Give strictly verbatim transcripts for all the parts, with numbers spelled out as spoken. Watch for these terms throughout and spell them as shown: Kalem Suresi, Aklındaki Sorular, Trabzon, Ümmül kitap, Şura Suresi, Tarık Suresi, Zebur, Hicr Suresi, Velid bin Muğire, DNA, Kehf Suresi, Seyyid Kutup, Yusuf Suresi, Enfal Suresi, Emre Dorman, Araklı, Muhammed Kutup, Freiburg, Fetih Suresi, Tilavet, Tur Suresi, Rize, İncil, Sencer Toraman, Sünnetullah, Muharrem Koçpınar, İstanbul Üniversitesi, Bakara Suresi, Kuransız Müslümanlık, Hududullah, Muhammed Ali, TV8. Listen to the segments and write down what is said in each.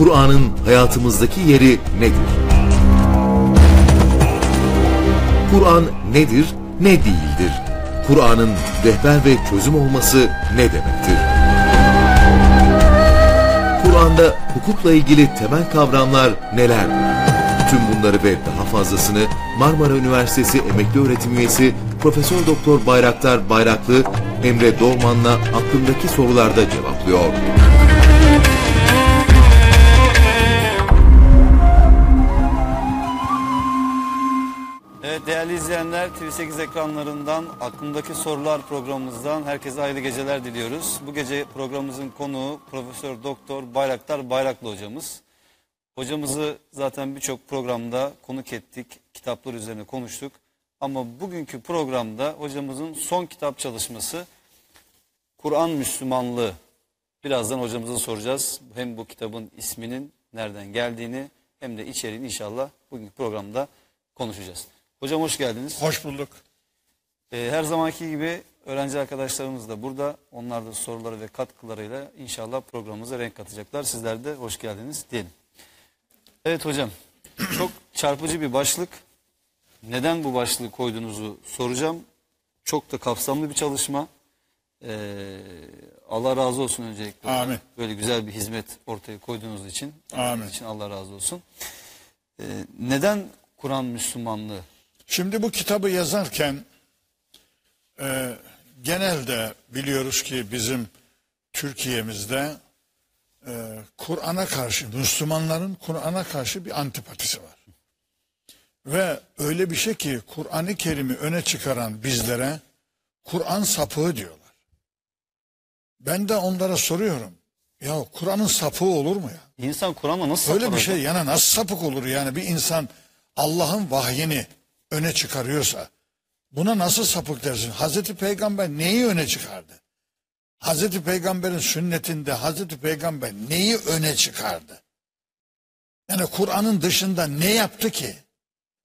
Kur'an'ın hayatımızdaki yeri nedir? Kur'an nedir, ne değildir? Kur'an'ın rehber ve çözüm olması ne demektir? Kur'an'da hukukla ilgili temel kavramlar nelerdir? Tüm bunları ve daha fazlasını Marmara Üniversitesi emekli öğretim üyesi Profesör Doktor Bayraktar Bayraklı, Emre Dorman'la Aklındaki Sorularda cevaplıyor. Evet değerli izleyenler, T V sekiz ekranlarından Aklındaki Sorular programımızdan herkese hayırlı geceler diliyoruz. Bu gece programımızın konuğu Profesör Doktor Bayraktar Bayraklı hocamız. Hocamızı zaten birçok programda konuk ettik, kitaplar üzerine konuştuk. Ama bugünkü programda hocamızın son kitap çalışması Kur'an Müslümanlığı. Birazdan hocamıza soracağız. Hem bu kitabın isminin nereden geldiğini hem de içeriğini inşallah bugünkü programda konuşacağız. Hocam hoş geldiniz. Hoş bulduk. Ee, her zamanki gibi öğrenci arkadaşlarımız da burada. Onlar da soruları ve katkılarıyla inşallah programımıza renk katacaklar. Sizler de hoş geldiniz diyelim. Evet hocam, çok çarpıcı bir başlık. Neden bu başlığı koyduğunuzu soracağım. Çok da kapsamlı bir çalışma. Ee, Allah razı olsun öncelikle. Amin. Böyle güzel bir hizmet ortaya koyduğunuz için. Amin. için Allah razı olsun. Ee, neden Kur'an Müslümanlığı? Şimdi bu kitabı yazarken e, genelde biliyoruz ki bizim Türkiye'mizde e, Kur'an'a karşı, Müslümanların Kur'an'a karşı bir antipatisi var. Ve öyle bir şey ki Kur'an-ı Kerim'i öne çıkaran bizlere Kur'an sapığı diyorlar. Ben de onlara soruyorum. Ya Kur'an'ın sapığı olur mu ya? İnsan Kur'an'la nasıl sapık? Öyle bir şey yani nasıl sapık olur yani bir insan Allah'ın vahyini öne çıkarıyorsa buna nasıl sapık dersin? Hazreti Peygamber neyi öne çıkardı? Hazreti Peygamber'in sünnetinde Hazreti Peygamber neyi öne çıkardı? Yani Kur'an'ın dışında ne yaptı ki?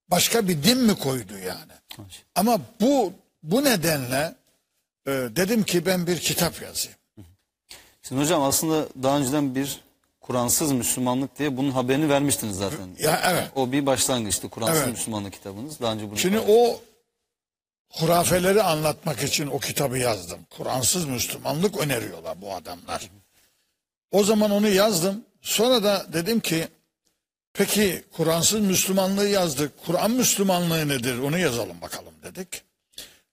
Başka bir din mi koydu yani? Evet. Ama bu bu nedenle e, dedim ki ben bir kitap yazayım. Şimdi hocam aslında daha önceden bir Kuransız Müslümanlık diye bunun haberini vermiştiniz zaten. Ya, evet. O bir başlangıçtı Kuransız evet. Müslümanlık kitabınız. Daha önce bunu Şimdi paylaştım. O hurafeleri anlatmak için o kitabı yazdım. Kuransız Müslümanlık öneriyorlar bu adamlar. O zaman onu yazdım. Sonra da dedim ki peki Kur'ansız Müslümanlığı yazdık. Kur'an Müslümanlığı nedir? Onu yazalım bakalım dedik.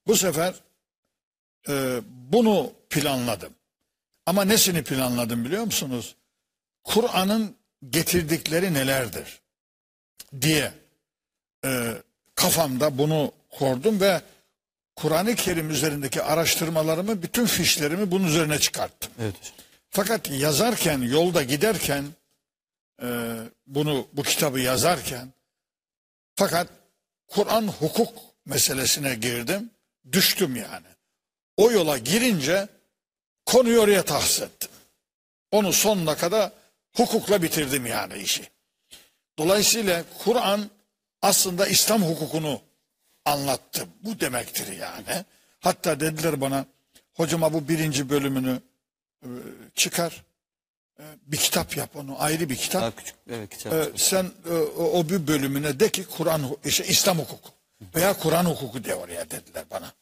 Bu sefer e, bunu planladım. Ama nesini planladım biliyor musunuz? Kur'an'ın getirdikleri nelerdir diye e, kafamda bunu kurdum ve Kur'an-ı Kerim üzerindeki araştırmalarımı, bütün fişlerimi bunun üzerine çıkarttım. Evet. Fakat yazarken, yolda giderken Ee, bunu bu kitabı yazarken fakat Kur'an hukuk meselesine girdim, düştüm yani. O yola girince konuyu oraya tahsis ettim. Onu sonuna kadar hukukla bitirdim yani işi. Dolayısıyla Kur'an aslında İslam hukukunu anlattı. Bu demektir yani. Hatta dediler bana hocama bu birinci bölümünü e, çıkar. Bir kitap yap onu ayrı bir kitap. Daha küçük, evet, kitap ee, sen e, o, o bir bölümüne de ki Kur'an işte İslam hukuku veya Kur'an hukuku diye oraya dediler bana.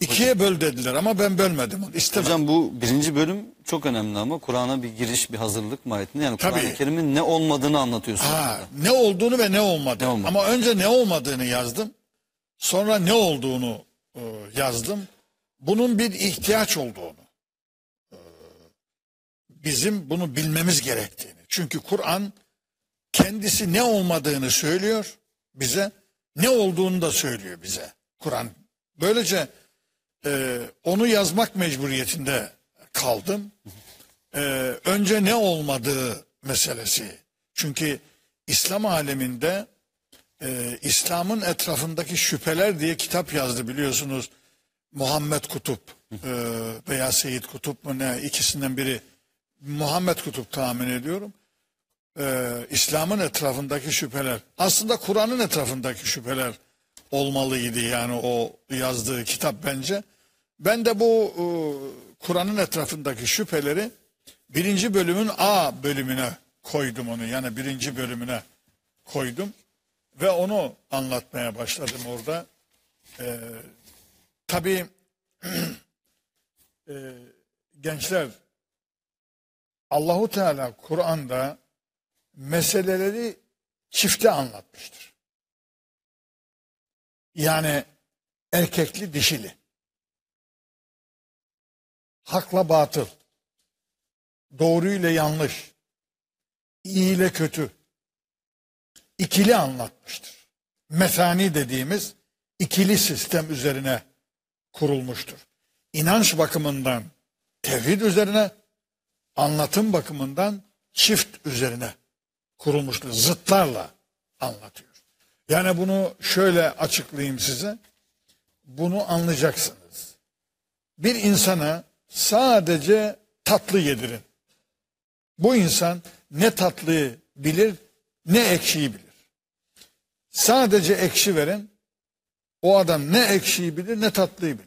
İkiye hocam, böl dediler ama ben bölmedim onu. İstemem. Hocam bu birinci bölüm çok önemli ama Kur'an'a bir giriş bir hazırlık mahiyetinde yani Kur'an-ı Kerim'in ne olmadığını anlatıyorsun. Ha, ne olduğunu ve ne olmadığını. Ne olmadı. Ama önce ne olmadığını yazdım. Sonra ne olduğunu e, yazdım. Bunun bir ihtiyaç olduğunu. Bizim bunu bilmemiz gerektiğini. Çünkü Kur'an kendisi ne olmadığını söylüyor bize, ne olduğunu da söylüyor bize Kur'an. Böylece e, onu yazmak mecburiyetinde kaldım. E, önce ne olmadığı meselesi. Çünkü İslam aleminde e, İslam'ın etrafındaki şüpheler diye kitap yazdı biliyorsunuz. Muhammed Kutup e, veya Seyyid Kutup mu ne ikisinden biri. Muhammed Kutup tahmin ediyorum. Ee, İslam'ın etrafındaki şüpheler. Aslında Kur'an'ın etrafındaki şüpheler olmalıydı yani o yazdığı kitap bence. Ben de bu e, Kur'an'ın etrafındaki şüpheleri birinci bölümün A bölümüne koydum onu. Yani birinci bölümüne koydum. Ve onu anlatmaya başladım orada. Ee, tabii e, gençler, Allahu Teala Kur'an'da meseleleri çifte anlatmıştır. Yani erkekli dişili, hakla batıl, doğru ile yanlış, iyi ile kötü, ikili anlatmıştır. Mesani dediğimiz ikili sistem üzerine kurulmuştur. İnanç bakımından tevhid üzerine, anlatım bakımından çift üzerine kurulmuştur. Zıtlarla anlatıyor. Yani bunu şöyle açıklayayım size. Bunu anlayacaksınız. Bir insana sadece tatlı yedirin. Bu insan ne tatlıyı bilir ne ekşiyi bilir. Sadece ekşi verin. O adam ne ekşiyi bilir ne tatlıyı bilir.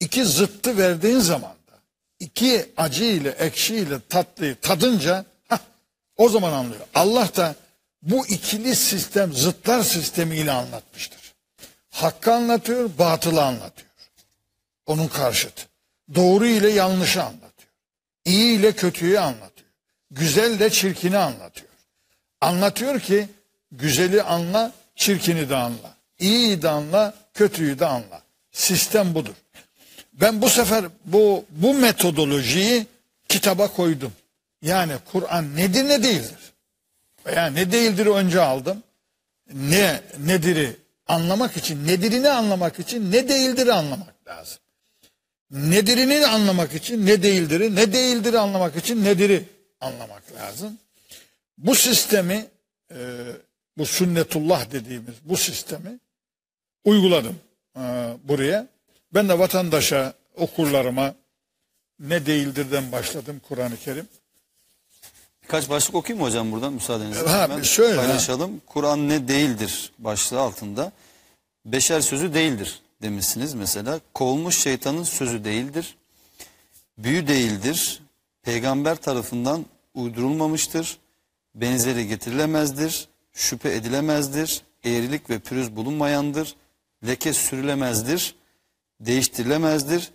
İki zıttı verdiğin zaman da iki acı ile ekşi ile tatlıyı tadınca heh, o zaman anlıyor. Allah da bu ikili sistem, zıtlar sistemiyle anlatmıştır. Hakkı anlatıyor, batılı anlatıyor. Onun karşıtı. Doğru ile yanlışı anlatıyor. İyi ile kötüyü anlatıyor. Güzel ile çirkini anlatıyor. Anlatıyor ki güzeli anla, çirkini de anla. İyiyi de anla, kötüyü de anla. Sistem budur. Ben bu sefer bu bu metodolojiyi kitaba koydum. Yani Kur'an nedir ne değildir. Veya ne değildir önce aldım. Ne nedir'i anlamak için, nedir'ini anlamak için ne değildir'i anlamak lazım. Nedir'ini anlamak için ne değildir'i, ne değildir'i anlamak için nedir'i anlamak lazım. Bu sistemi, e, bu sünnetullah dediğimiz bu sistemi uyguladım e, buraya. Ben de vatandaşa, okurlarıma ne değildir'den başladım Kur'an-ı Kerim. Birkaç başlık okuyayım mı hocam buradan müsaadenizle? Ha, şöyle paylaşalım. Kur'an ne değildir başlığı altında. Beşer sözü değildir demişsiniz mesela. Kovulmuş şeytanın sözü değildir. Büyü değildir. Peygamber tarafından uydurulmamıştır. Benzeri getirilemezdir. Şüphe edilemezdir. Eğrilik ve pürüz bulunmayandır. Leke sürülemezdir. Değiştirilemezdir.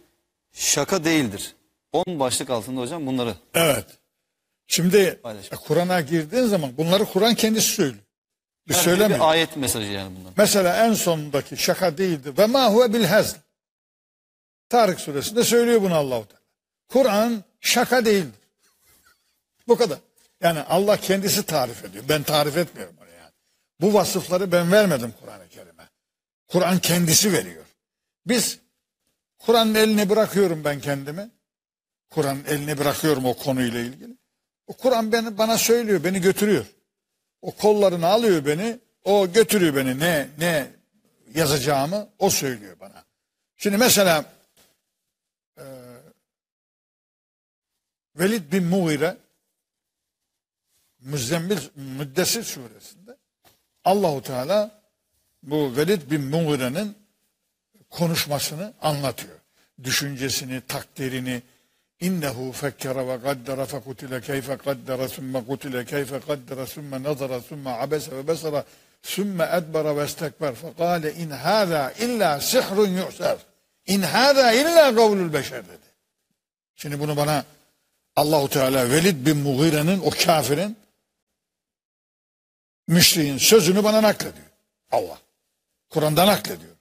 Şaka değildir. on başlık altında hocam bunları. Evet. Şimdi Kur'an'a girdiğin zaman bunları Kur'an kendisi söylüyor. Bir yani söylemiyor. Bir ayet mesajı yani bunlar. Mesela en sondaki şaka değildi. Ve ma huve bil hazl. Tarık suresinde söylüyor bunu Allah-u Teala. Kur'an şaka değildir. Bu kadar. Yani Allah kendisi tarif ediyor. Ben tarif etmiyorum onu yani. Bu vasıfları ben vermedim Kur'an-ı Kerim'e. Kur'an kendisi veriyor. Biz Kur'an'ın eline bırakıyorum ben kendimi. Kur'an'ın eline bırakıyorum o konuyla ilgili. O Kur'an beni, bana söylüyor, beni götürüyor. O kollarını alıyor beni, o götürüyor beni. Ne ne yazacağımı o söylüyor bana. Şimdi mesela e, Velid bin Muğire Müzzemmil Müddessir suresinde Allahu Teala bu Velid bin Muğire'nin konuşmasını anlatıyor. Düşüncesini, takdirini, İnnehu fekkere ve gaddere fe kutile keyfe gaddere sümme kutile keyfe gaddere sümme nazara sümme abese ve besara sümme edbere ve istekber fe kâle in hâzâ illâ sihrun yu'ser in hâzâ illâ kavlül beşer dedi. Şimdi bunu bana Allahu Teala Velid bin Mughire'nin, o kafirin, müşriğin sözünü bana naklediyor. Allah. Kur'an'dan naklediyor.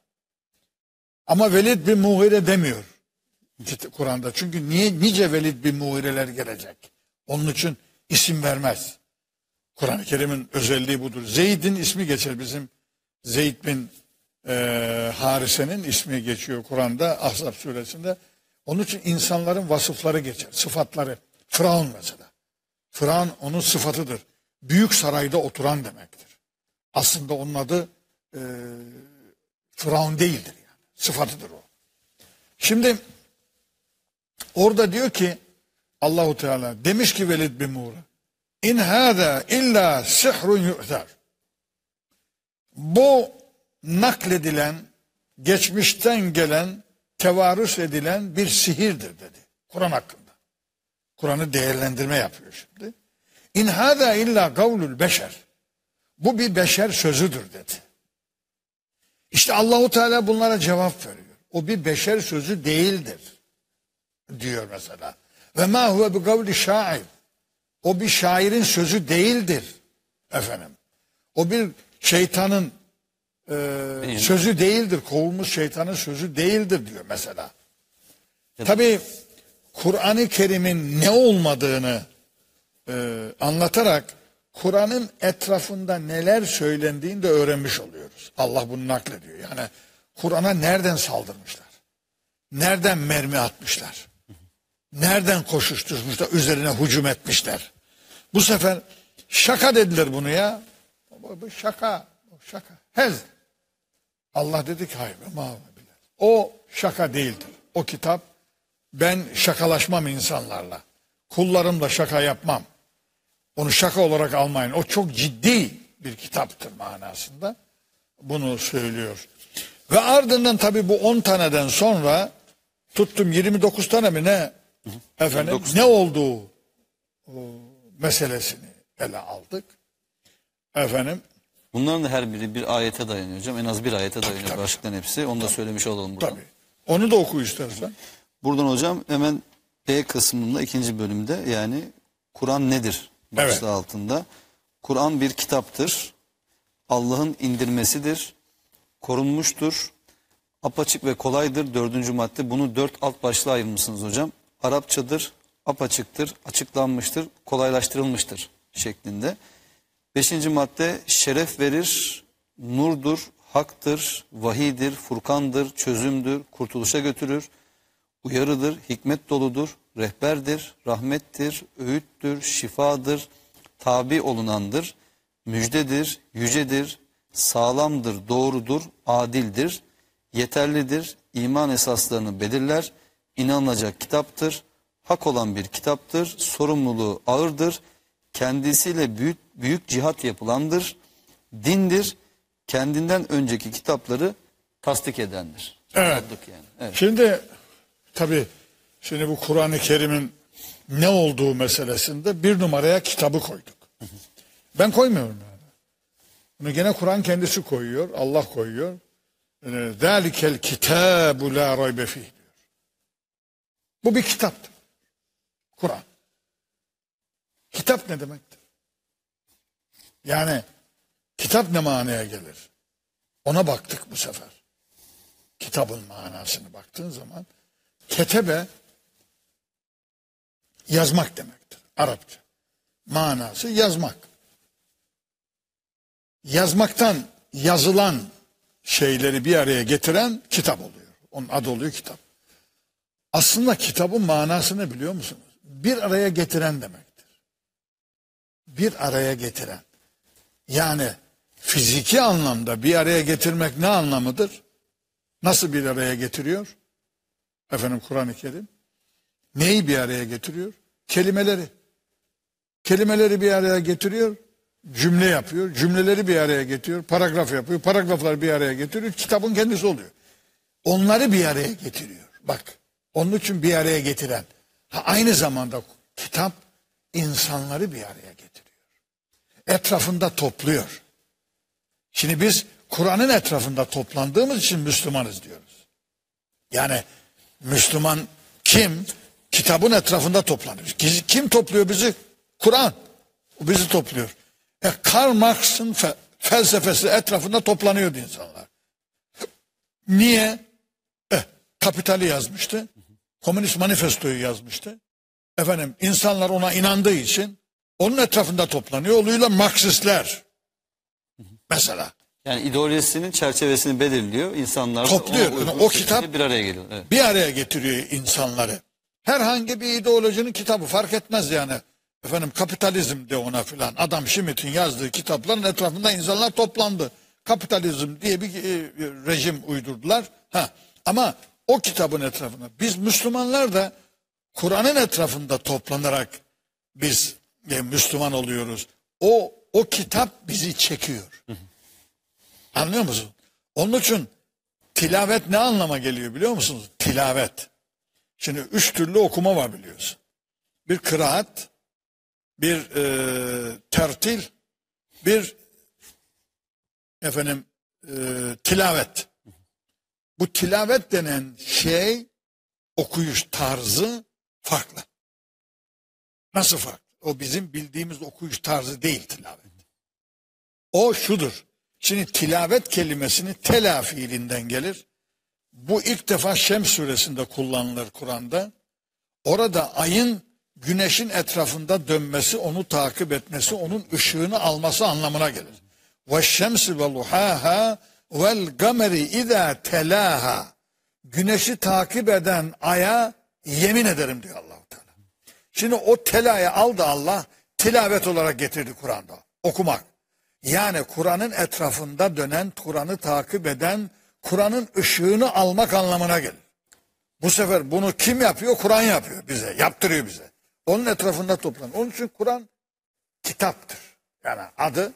Ama Velid bin Muğire demiyor Kur'an'da. Çünkü niye nice Velid bin Muğireler gelecek? Onun için isim vermez. Kur'an-ı Kerim'in özelliği budur. Zeyd'in ismi geçer bizim. Zeyd bin e, Harise'nin ismi geçiyor Kur'an'da, Ahzab suresinde. Onun için insanların vasıfları geçer. Sıfatları. Firavun mesela. Firavun onun sıfatıdır. Büyük sarayda oturan demektir. Aslında onun adı e, Firavun değildir yani. Sıfatıdır o. Şimdi orada diyor ki Allahu Teala demiş ki Velid bin Muğire in hâzâ illâ sihrun yu'zâr. Bu nakledilen, geçmişten gelen, tevarüs edilen bir sihirdir dedi Kur'an hakkında. Kur'an'ı değerlendirme yapıyor şimdi. İn hâzâ illâ kavlul beşer. Bu bir beşer sözüdür dedi. İşte Allahu Teala bunlara cevap veriyor. O bir beşer sözü değildir diyor mesela. Ve mâ huve bi kavli şair. O bir şairin sözü değildir efendim. O bir şeytanın e, Değil. sözü değildir. Kovulmuş şeytanın sözü değildir diyor mesela. Evet. Tabii Kur'an-ı Kerim'in ne olmadığını e, anlatarak Kur'an'ın etrafında neler söylendiğini de öğrenmiş oluyoruz. Allah bunu naklediyor. Yani Kur'an'a nereden saldırmışlar? Nereden mermi atmışlar? Nereden koşuşturmuşlar? Üzerine hücum etmişler. Bu sefer şaka dediler bunu ya. Bu şaka, şaka. Hez. Allah dedi ki hayır. O şaka değildir. O kitap, ben şakalaşmam insanlarla. Kullarımla şaka yapmam. Onu şaka olarak almayın. O çok ciddi bir kitaptır manasında. Bunu söylüyor. Ve ardından tabii bu on taneden sonra tuttum yirmi dokuz tane mi ne? Efendim yirmi dokuz. Ne olduğu o, meselesini ele aldık. Efendim. Bunların da her biri bir ayete dayanıyor hocam. En az bir ayete tabii, dayanıyor başlıkların hepsi. Onu tabii. da söylemiş olalım buradan. Tabii. Onu da oku istersen. Buradan hocam hemen B kısmında ikinci bölümde yani Kur'an nedir? Başlığı evet. altında. Kur'an bir kitaptır. Allah'ın indirmesidir. Korunmuştur. Apaçık ve kolaydır. Dördüncü madde. Bunu dört alt başlığa ayırmışsınız hocam. Arapçadır. Apaçıktır. Açıklanmıştır. Kolaylaştırılmıştır. Şeklinde. Beşinci madde. Şeref verir. Nurdur. Haktır. Vahidir. Furkandır. Çözümdür. Kurtuluşa götürür. Uyarıdır. Hikmet doludur. Rehberdir, rahmettir, öğüttür, şifadır, tabi olunandır, müjdedir, yücedir, sağlamdır, doğrudur, adildir, yeterlidir, iman esaslarını belirler, inanılacak kitaptır, hak olan bir kitaptır, sorumluluğu ağırdır, kendisiyle büyük, büyük cihat yapılandır, dindir, kendinden önceki kitapları tasdik edendir. Evet. Yani. Evet. Şimdi tabii Şimdi bu Kur'an-ı Kerim'in ne olduğu meselesinde bir numaraya kitabı koyduk. Ben koymuyorum yani. Bunu gene Kur'an kendisi koyuyor, Allah koyuyor. Zalikel kitabu la raybe fih diyor. Bu bir kitaptır. Kur'an. Kitap ne demektir? Yani kitap ne manaya gelir? Ona baktık bu sefer. Kitabın manasını baktığın zaman ketebe yazmak demektir. Arapça. Manası yazmak. Yazmaktan yazılan şeyleri bir araya getiren kitap oluyor. Onun adı oluyor kitap. Aslında kitabın manasını biliyor musunuz? Bir araya getiren demektir. Bir araya getiren. Yani fiziki anlamda bir araya getirmek ne anlamıdır? Nasıl bir araya getiriyor? Efendim Kur'an-ı Kerim. Neyi bir araya getiriyor? Kelimeleri. Kelimeleri bir araya getiriyor, cümle yapıyor. Cümleleri bir araya getiriyor, paragraf yapıyor. Paragrafları bir araya getiriyor, kitabın kendisi oluyor. Onları bir araya getiriyor. Bak, onun için bir araya getiren. Ha, aynı zamanda kitap insanları bir araya getiriyor. Etrafında topluyor. Şimdi biz Kur'an'ın etrafında toplandığımız için Müslümanız diyoruz. Yani Müslüman kim? Kitabın etrafında toplanıyor. Kim topluyor bizi? Kur'an. O bizi topluyor. E Karl Marx'ın fe felsefesi etrafında toplanıyordu insanlar. Niye? Eh, Kapital'i yazmıştı. Komünist Manifesto'yu yazmıştı. Efendim insanlar ona inandığı için onun etrafında toplanıyor. Oluyla Marksistler. Mesela. Yani ideolojisinin çerçevesini belirliyor. İnsanlar topluyor. Ona o kitap bir araya geliyor. Evet. Bir araya getiriyor insanları. Herhangi bir ideolojinin kitabı fark etmez yani. Efendim kapitalizm de ona filan. Adam Schmitt'in yazdığı kitapların etrafında insanlar toplandı. Kapitalizm diye bir e, rejim uydurdular. Ha. Ama o kitabın etrafında. Biz Müslümanlar da Kur'an'ın etrafında toplanarak biz e, Müslüman oluyoruz. O, o kitap bizi çekiyor. Anlıyor musun? Onun için tilavet ne anlama geliyor biliyor musunuz? Tilavet. Şimdi üç türlü okuma var biliyorsun. Bir kıraat, bir e, tertil, bir efendim e, tilavet. Bu tilavet denen şey, okuyuş tarzı farklı. Nasıl farklı? O bizim bildiğimiz okuyuş tarzı değil tilavet. O şudur. Şimdi tilavet kelimesini tela fiilinden gelir. Bu ilk defa Şems suresinde kullanılır Kur'an'da. Orada ayın güneşin etrafında dönmesi, onu takip etmesi, onun ışığını alması anlamına gelir. وَالشَّمْسِ وَالْضُحَاهَا وَالْقَمَرِ اِذَا تَلَاهَا. Güneşi takip eden aya yemin ederim diyor Allah-u Teala. Şimdi o telaya aldı Allah, tilavet olarak getirdi Kur'an'da. Okumak. Yani Kur'an'ın etrafında dönen, Kur'an'ı takip eden, Kur'an'ın ışığını almak anlamına gelir. Bu sefer bunu kim yapıyor? Kur'an yapıyor bize, yaptırıyor bize. Onun etrafında toplanır. Onun için Kur'an kitaptır. Yani adı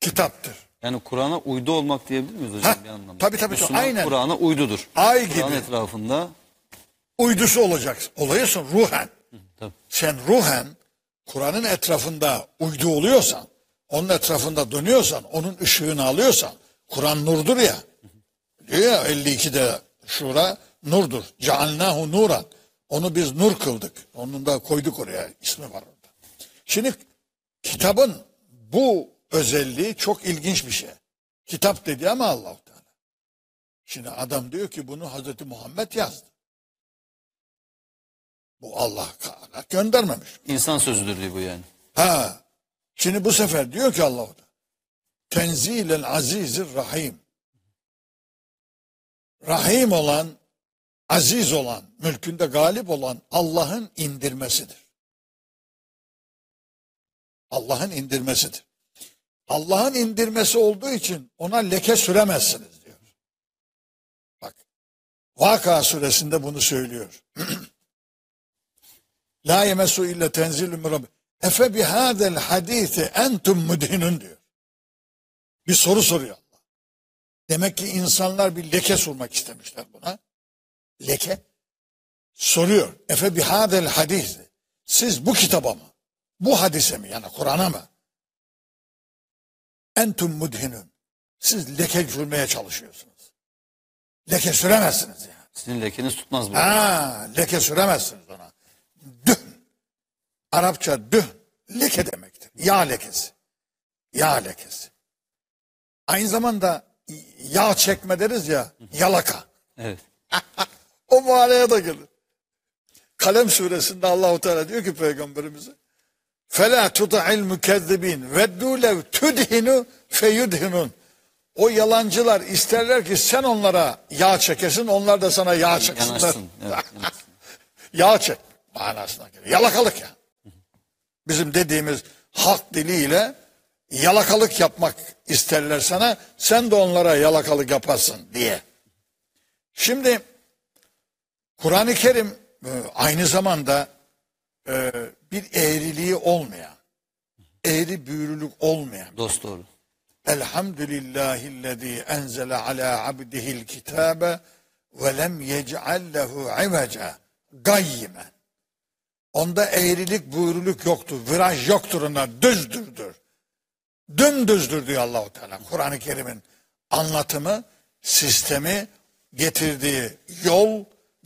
kitaptır. Yani Kur'an'a uydu olmak diyebilir miyiz hocam? Ha, bir anlamda. Tabii tabii. Müslüman aynen. Kur'an'a uydudur. Ay gibi. Kur'an etrafında. Uydusu olacaksın. Oluyorsun ruhen. Hı, tabii. Sen ruhen Kur'an'ın etrafında uydu oluyorsan, onun etrafında dönüyorsan, onun ışığını alıyorsan, Kur'an nurdur ya. Diyor ya elli ikide şura nurdur. Cealnahu nuran. Onu biz nur kıldık. Onun da koyduk oraya. İsmi var orada. Şimdi kitabın bu özelliği çok ilginç bir şey. Kitap dedi ama Allah-u Teala. Şimdi adam diyor ki bunu Hazreti Muhammed yazdı. Bu Allah Teala göndermemiş. İnsan sözüdür diyor bu yani. Ha. Şimdi bu sefer diyor ki Allah-u Teala. Tenzilen azizir rahim. Rahim olan, aziz olan, mülkünde galip olan Allah'ın indirmesidir. Allah'ın indirmesidir. Allah'ın indirmesi olduğu için ona leke süremezsiniz diyor. Bak, Vakâa Suresinde bunu söylüyor. La yemesu illa tenzilü mürabbi. Efe bihâdel hadîti entum müdhinun diyor. Bir soru soruyor Allah. Demek ki insanlar bir leke sormak istemişler buna. Leke soruyor. Efe bihâdel hadîti. Siz bu kitaba mı? Bu hadise mi? Yani Kur'an'a mı? Entum mudhinun. Siz leke sürmeye çalışıyorsunuz. Leke süremezsiniz yani. Sizin lekeniz tutmaz bu. Ha, leke süremezsiniz ona. Dühn. Arapça dühn leke demektir. Yağ lekesi. Yağ lekesi. Aynı zamanda yağ çekme deriz ya, yalaka. Evet. O manaya da gelir. Kalem suresinde Allah-u Teala diyor ki peygamberimize فَلَا تُطَعِ الْمُكَذِّب۪ينَ وَدُّوا لَوْ تُدْهِنُوا فَيُدْهِنُونَ. O yalancılar isterler ki sen onlara yağ çekesin, onlar da sana yağ çeksinler. Yanaşsın, evet, yanaşsın. Yağ çek manasına gelir. Yalakalık ya. Bizim dediğimiz halk diliyle yalakalık yapmak isterler sana, sen de onlara yalakalık yaparsın diye. Şimdi Kur'an-ı Kerim aynı zamanda e, bir eğriliği olmayan, eğri büğrülük olmayan. Dost doğru. Elhamdülillahillezî enzele alâ abdihil kitâbe ve lem yec'allehu iveca gayyimen. Onda eğrilik, büğrülük yoktur, viraj yoktur ona, düzdürdür. Dümdüzdür diyor Allah-u Teala. Kur'an-ı Kerim'in anlatımı, sistemi, getirdiği yol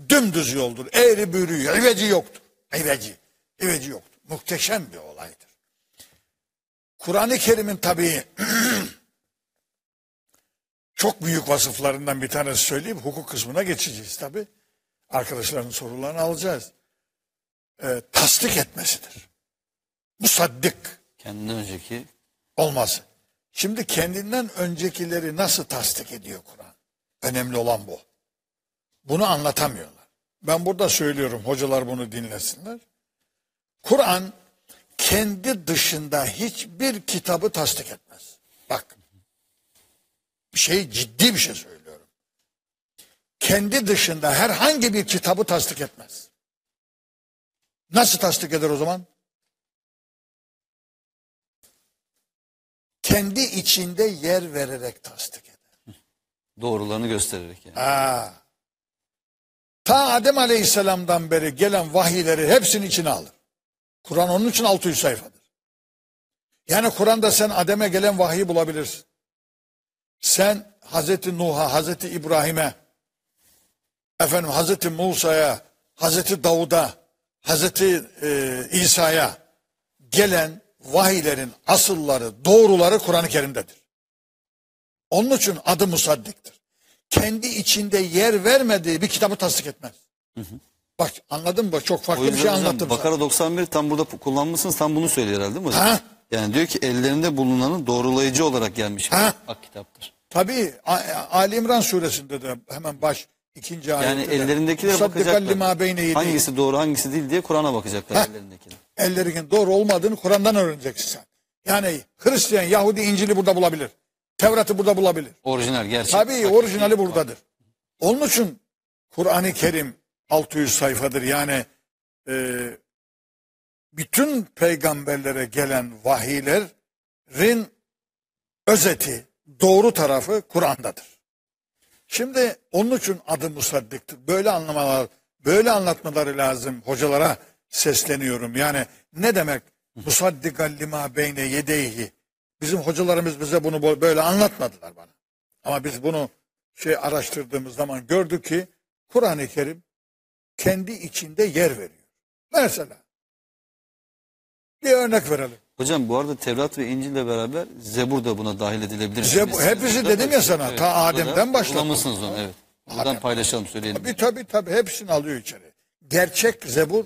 dümdüz yoldur. Eğri büğrü, iveci yoktur. İveci, iveci yoktur. Muhteşem bir olaydır. Kur'an-ı Kerim'in tabii çok büyük vasıflarından bir tanesi söyleyeyim. Hukuk kısmına geçeceğiz tabii. Arkadaşların sorularını alacağız. E, tasdik etmesidir. Musaddik. Kendinden önceki. Olmaz. Şimdi kendinden öncekileri nasıl tasdik ediyor Kur'an? Önemli olan bu. Bunu anlatamıyorlar. Ben burada söylüyorum, hocalar bunu dinlesinler. Kur'an kendi dışında hiçbir kitabı tasdik etmez. Bak, bir şey, ciddi bir şey söylüyorum. Kendi dışında herhangi bir kitabı tasdik etmez. Nasıl tasdik eder o zaman? Kendi içinde yer vererek tasdik eder. Doğrularını göstererek yani. Aa, ta Adem Aleyhisselam'dan beri gelen vahiyleri hepsini içine alır. Kur'an onun için altı yüz sayfadır. Yani Kur'an'da sen Adem'e gelen vahyi bulabilirsin. Sen Hazreti Nuh'a, Hazreti İbrahim'e, efendim Hazreti Musa'ya, Hazreti Davud'a, Hazreti e, İsa'ya gelen vahiylerin asılları, doğruları Kur'an-ı Kerim'dedir. Onun için adı musaddiktir. Kendi içinde yer vermediği bir kitabı tasdik etmez. Hı hı. Bak anladın mı? Çok farklı bir şey hocam, anlattım. Bakara doksan bir tam burada kullanmışsınız, tam bunu söylüyor herhalde değil mi hocam? Ha? Yani diyor ki ellerinde bulunanın doğrulayıcı olarak gelmiş ak kitaptır. Tabii Ali İmran suresinde de hemen baş ikinci ayette. Yani ellerindekilere bakacaklar. Hangisi doğru hangisi değil diye Kur'an'a bakacaklar ha? ellerindekiler. Ellerinin doğru olmadığını Kur'an'dan öğreneceksin sen. Yani Hristiyan, Yahudi İncil'i burada bulabilir. Tevrat'ı burada bulabilir. Orijinal gerçek. Tabii orijinali buradadır. Onun için Kur'an-ı Kerim altı yüz sayfadır. Yani e, bütün peygamberlere gelen vahiylerin özeti, doğru tarafı Kur'an'dadır. Şimdi onun için adı musaddiktir. Böyle anlamalar, böyle anlatmaları lazım. Hocalara sesleniyorum. Yani ne demek musaddikan lima beyne yedeyhi? Bizim hocalarımız bize bunu böyle anlatmadılar bana. Ama biz bunu şey araştırdığımız zaman gördük ki Kur'an-ı Kerim kendi içinde yer veriyor. Mesela bir örnek verelim. Hocam bu arada Tevrat ve İncil'le beraber Zebur da buna dahil edilebilir. Zebur, hepsi dedim ya sana. Evet, ta Adem'den başlamışsınız onu. Sonra, evet. Buradan Adem. Paylaşalım söyleyelim. Tabii tabii tabii hepsini alıyor içeri. Gerçek Zebur,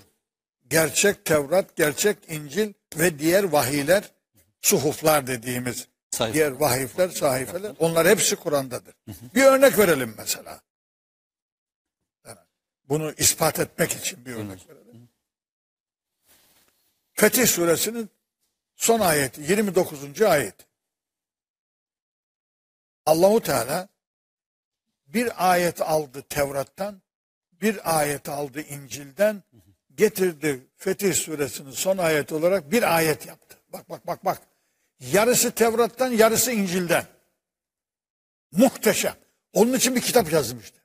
gerçek Tevrat, gerçek İncil ve diğer vahiyler, suhuflar dediğimiz sayfa. Diğer vahifler, sahifeler, onlar hepsi Kur'an'dadır. Bir örnek verelim mesela. Yani bunu ispat etmek için bir örnek verelim. Fetih Suresinin son ayeti, yirmi dokuzuncu ayet. Allahu Teala bir ayet aldı Tevrat'tan, bir ayet aldı İncil'den, getirdi Fetih Suresinin son ayeti olarak bir ayet yaptı. Bak bak bak bak. Yarısı Tevrat'tan, yarısı İncil'den. Muhteşem. Onun için bir kitap yazmıştı.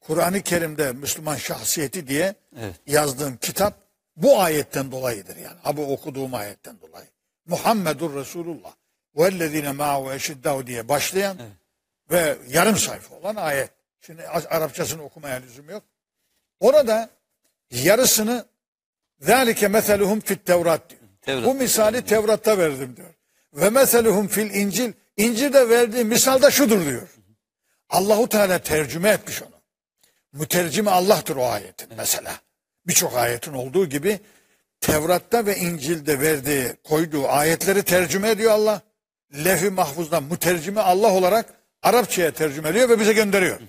Kur'an-ı Kerim'de Müslüman şahsiyeti diye evet. yazdığım kitap bu ayetten dolayıdır yani. Abi okuduğum ayetten dolayı. Muhammedur Resulullah vellezine ma'ahu eşiddâhu diye başlayan evet. ve yarım sayfa olan ayet. Şimdi Arapçasını okumaya lüzum yok. Orada yarısını zâlike meseluhum fit Tevrat diyor. Tevrat. Bu misali Tevrat'ta verdim diyor. Ve meseluhum fil İncil. İncil'de verdiği misal da şudur diyor. Allahu Teala tercüme etmiş onu. Mütercimi Allah'tır o ayetin evet. mesela. Birçok ayetin olduğu gibi Tevrat'ta ve İncil'de verdiği, koyduğu ayetleri tercüme ediyor Allah. Levh-i Mahfuz'dan mütercimi Allah olarak Arapçaya tercüme ediyor ve bize gönderiyor. Hı hı.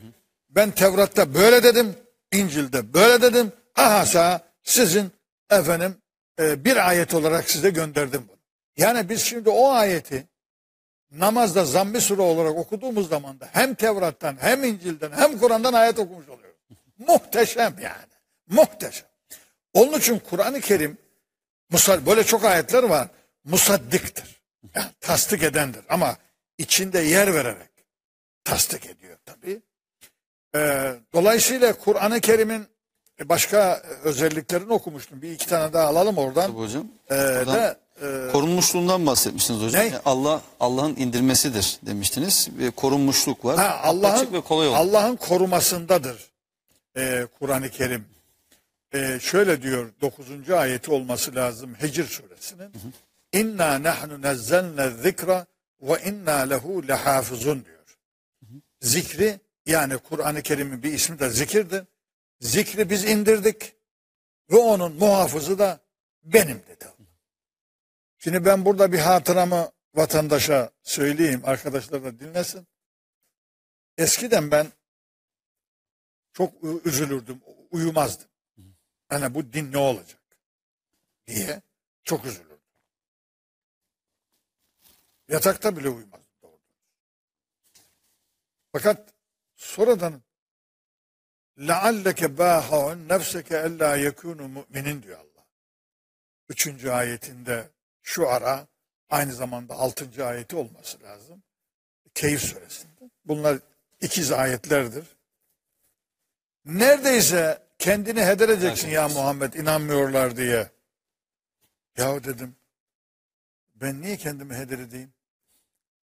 Ben Tevrat'ta böyle dedim, İncil'de böyle dedim. Ahasa sizin efendim bir ayet olarak size gönderdim bunu. Yani biz şimdi o ayeti namazda zamm-i sure olarak okuduğumuz zaman da hem Tevrat'tan hem İncil'den hem Kur'an'dan ayet okumuş oluyoruz. Muhteşem yani. Muhteşem. Onun için Kur'an-ı Kerim böyle çok ayetler var. Musaddiktir. Yani tasdik edendir. Ama içinde yer vererek tasdik ediyor tabii. Ee, dolayısıyla Kur'an-ı Kerim'in başka özelliklerini okumuştum. Bir iki tane daha alalım oradan. Tabii hocam. Ee, oradan de, e... korunmuşluğundan bahsetmiştiniz hocam. Yani Allah Allah'ın indirmesidir demiştiniz. Bir korunmuşluk var. Ha, Allah'ın Allah'ın korumasındadır ee, Kur'an-ı Kerim. Ee, şöyle diyor dokuzuncu ayeti olması lazım Hicr Suresinin. İnna nahnu nazzalna zikra ve inna lehu lehafizun diyor. Hı hı. Zikri yani Kur'an-ı Kerim'in bir ismi de zikirdir. Zikri biz indirdik ve onun muhafızı da benim dedi. Şimdi ben burada bir hatıramı vatandaşa söyleyeyim, arkadaşlar da dinlesin. Eskiden ben çok üzülürdüm, uyumazdım. Yani bu din ne olacak diye çok üzülürdüm. Yatakta bile uyumazdım. Fakat sonradan لَعَلَّكَ بَاهَعُنْ نَفْسَكَ اَلَّا يَكُونُ مُؤْمِنٍ diyor Allah. Üçüncü ayetinde şu ara aynı zamanda altıncı ayeti olması lazım. Kehf Suresi'nde. Bunlar ikiz ayetlerdir. Neredeyse kendini heder edeceksin ya Muhammed inanmıyorlar diye. Yahu dedim, ben niye kendimi heder edeyim?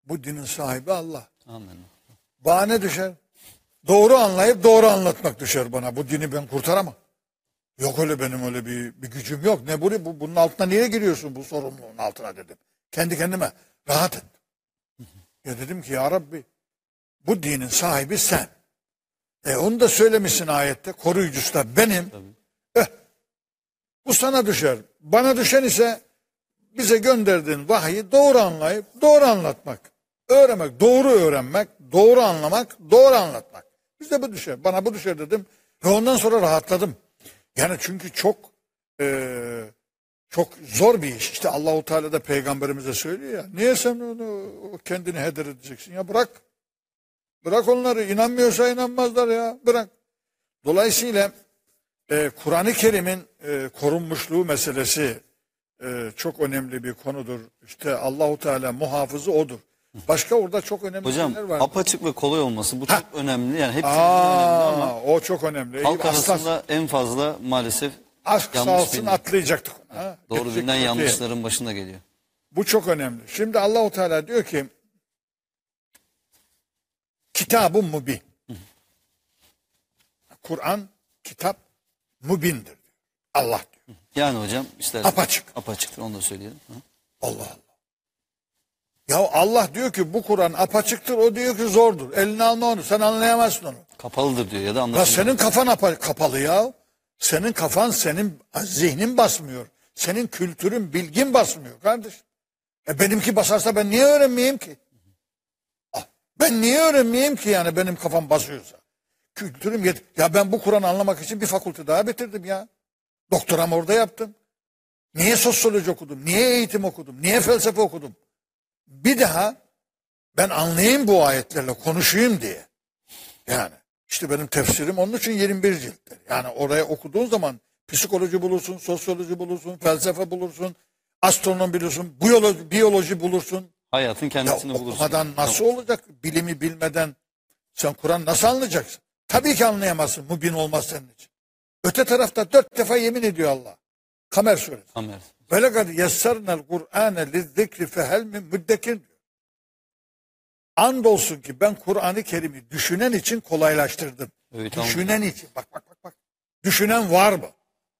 Bu dinin sahibi Allah. Amin. Bahane düşer. Doğru anlayıp doğru anlatmak düşer bana. Bu dini ben kurtaramam. Yok öyle, benim öyle bir, bir gücüm yok. Ne bu, bu bunun altına niye giriyorsun, bu sorumluluğun altına dedim. Kendi kendime rahat et. Ya dedim ki ya Rabbi, bu dinin sahibi sen. E onu da söylemişsin ayette. Koruyucusu da benim. Eh, bu sana düşer. Bana düşen ise bize gönderdiğin vahyi doğru anlayıp doğru anlatmak. Öğrenmek, doğru öğrenmek, doğru anlamak, doğru anlatmak. Bize bu düşer. Bana bu düşer dedim. Ve ondan sonra rahatladım. Yani çünkü çok e, çok zor bir iş. İşte Allah-u Teala da peygamberimize söylüyor ya. Niye sen onu kendini heder edeceksin ya, bırak. Bırak onları. İnanmıyorsa inanmazlar ya. Bırak. Dolayısıyla e, Kur'an-ı Kerim'in e, korunmuşluğu meselesi e, çok önemli bir konudur. İşte Allah-u Teala muhafızı odur. Başka orada çok önemli hocam, şeyler var. Hocam apaçık ve kolay olması bu ha. çok önemli. Yani hepsinin Aa, önemli ama. O çok önemli. Halk arasında aslas, en fazla maalesef aşk yanlış bilinen. atlayacaktık. Ha? Doğru Gerçek bilinen yanlışların diye. başında geliyor. Bu çok önemli. Şimdi Allah-u Teala diyor ki Kitab-ı Mubin. Kur'an kitap mubindir diyor. Allah diyor. Yani hocam ister apaçık. Apaçıktır, onu da söyleyelim. Hı? Allah Allah. Ya Allah diyor ki bu Kur'an apaçıktır, o diyor ki zordur. Eline alma onu, sen anlayamazsın onu. Kapalıdır diyor ya da anlaşılmıyor. Ya senin kafan kapalı ya. Senin kafan, senin zihnin basmıyor. Senin kültürün, bilgin basmıyor kardeş. E benimki basarsa ben niye öğrenmeyeyim ki? Ben niye öğrenmeyeyim ki yani, benim kafam basıyorsa? Kültürüm yet. Ya ben bu Kur'an'ı anlamak için bir fakülte daha bitirdim ya. Doktoramı orada yaptım. Niye sosyoloji okudum? Niye eğitim okudum? Niye felsefe okudum? Bir daha ben anlayayım bu ayetlerle, konuşayım diye. Yani işte benim tefsirim onun için yirmi bir cilttir. Yani oraya okuduğun zaman psikoloji bulursun, sosyoloji bulursun, felsefe bulursun, astronomi bulursun, biyoloji, biyoloji bulursun. Hayatın kendisini ya, bulursun. Okumadan nasıl tamam. olacak? Bilimi bilmeden sen Kur'an nasıl anlayacaksın? Tabii ki anlayamazsın. Mubin olmaz senin için. Öte tarafta dört defa yemin ediyor Allah. Kamer Suresi. Kamer. وَلَقَدْ يَسَّرْنَا الْقُرْآنَ لِذِّكْرِ فَهَلْ مِنْ مُدَّكِرْ. Andolsun ki ben Kur'an-ı Kerim'i düşünen için kolaylaştırdım. Evet, düşünen tamam. için. Bak bak bak. bak. Düşünen var mı?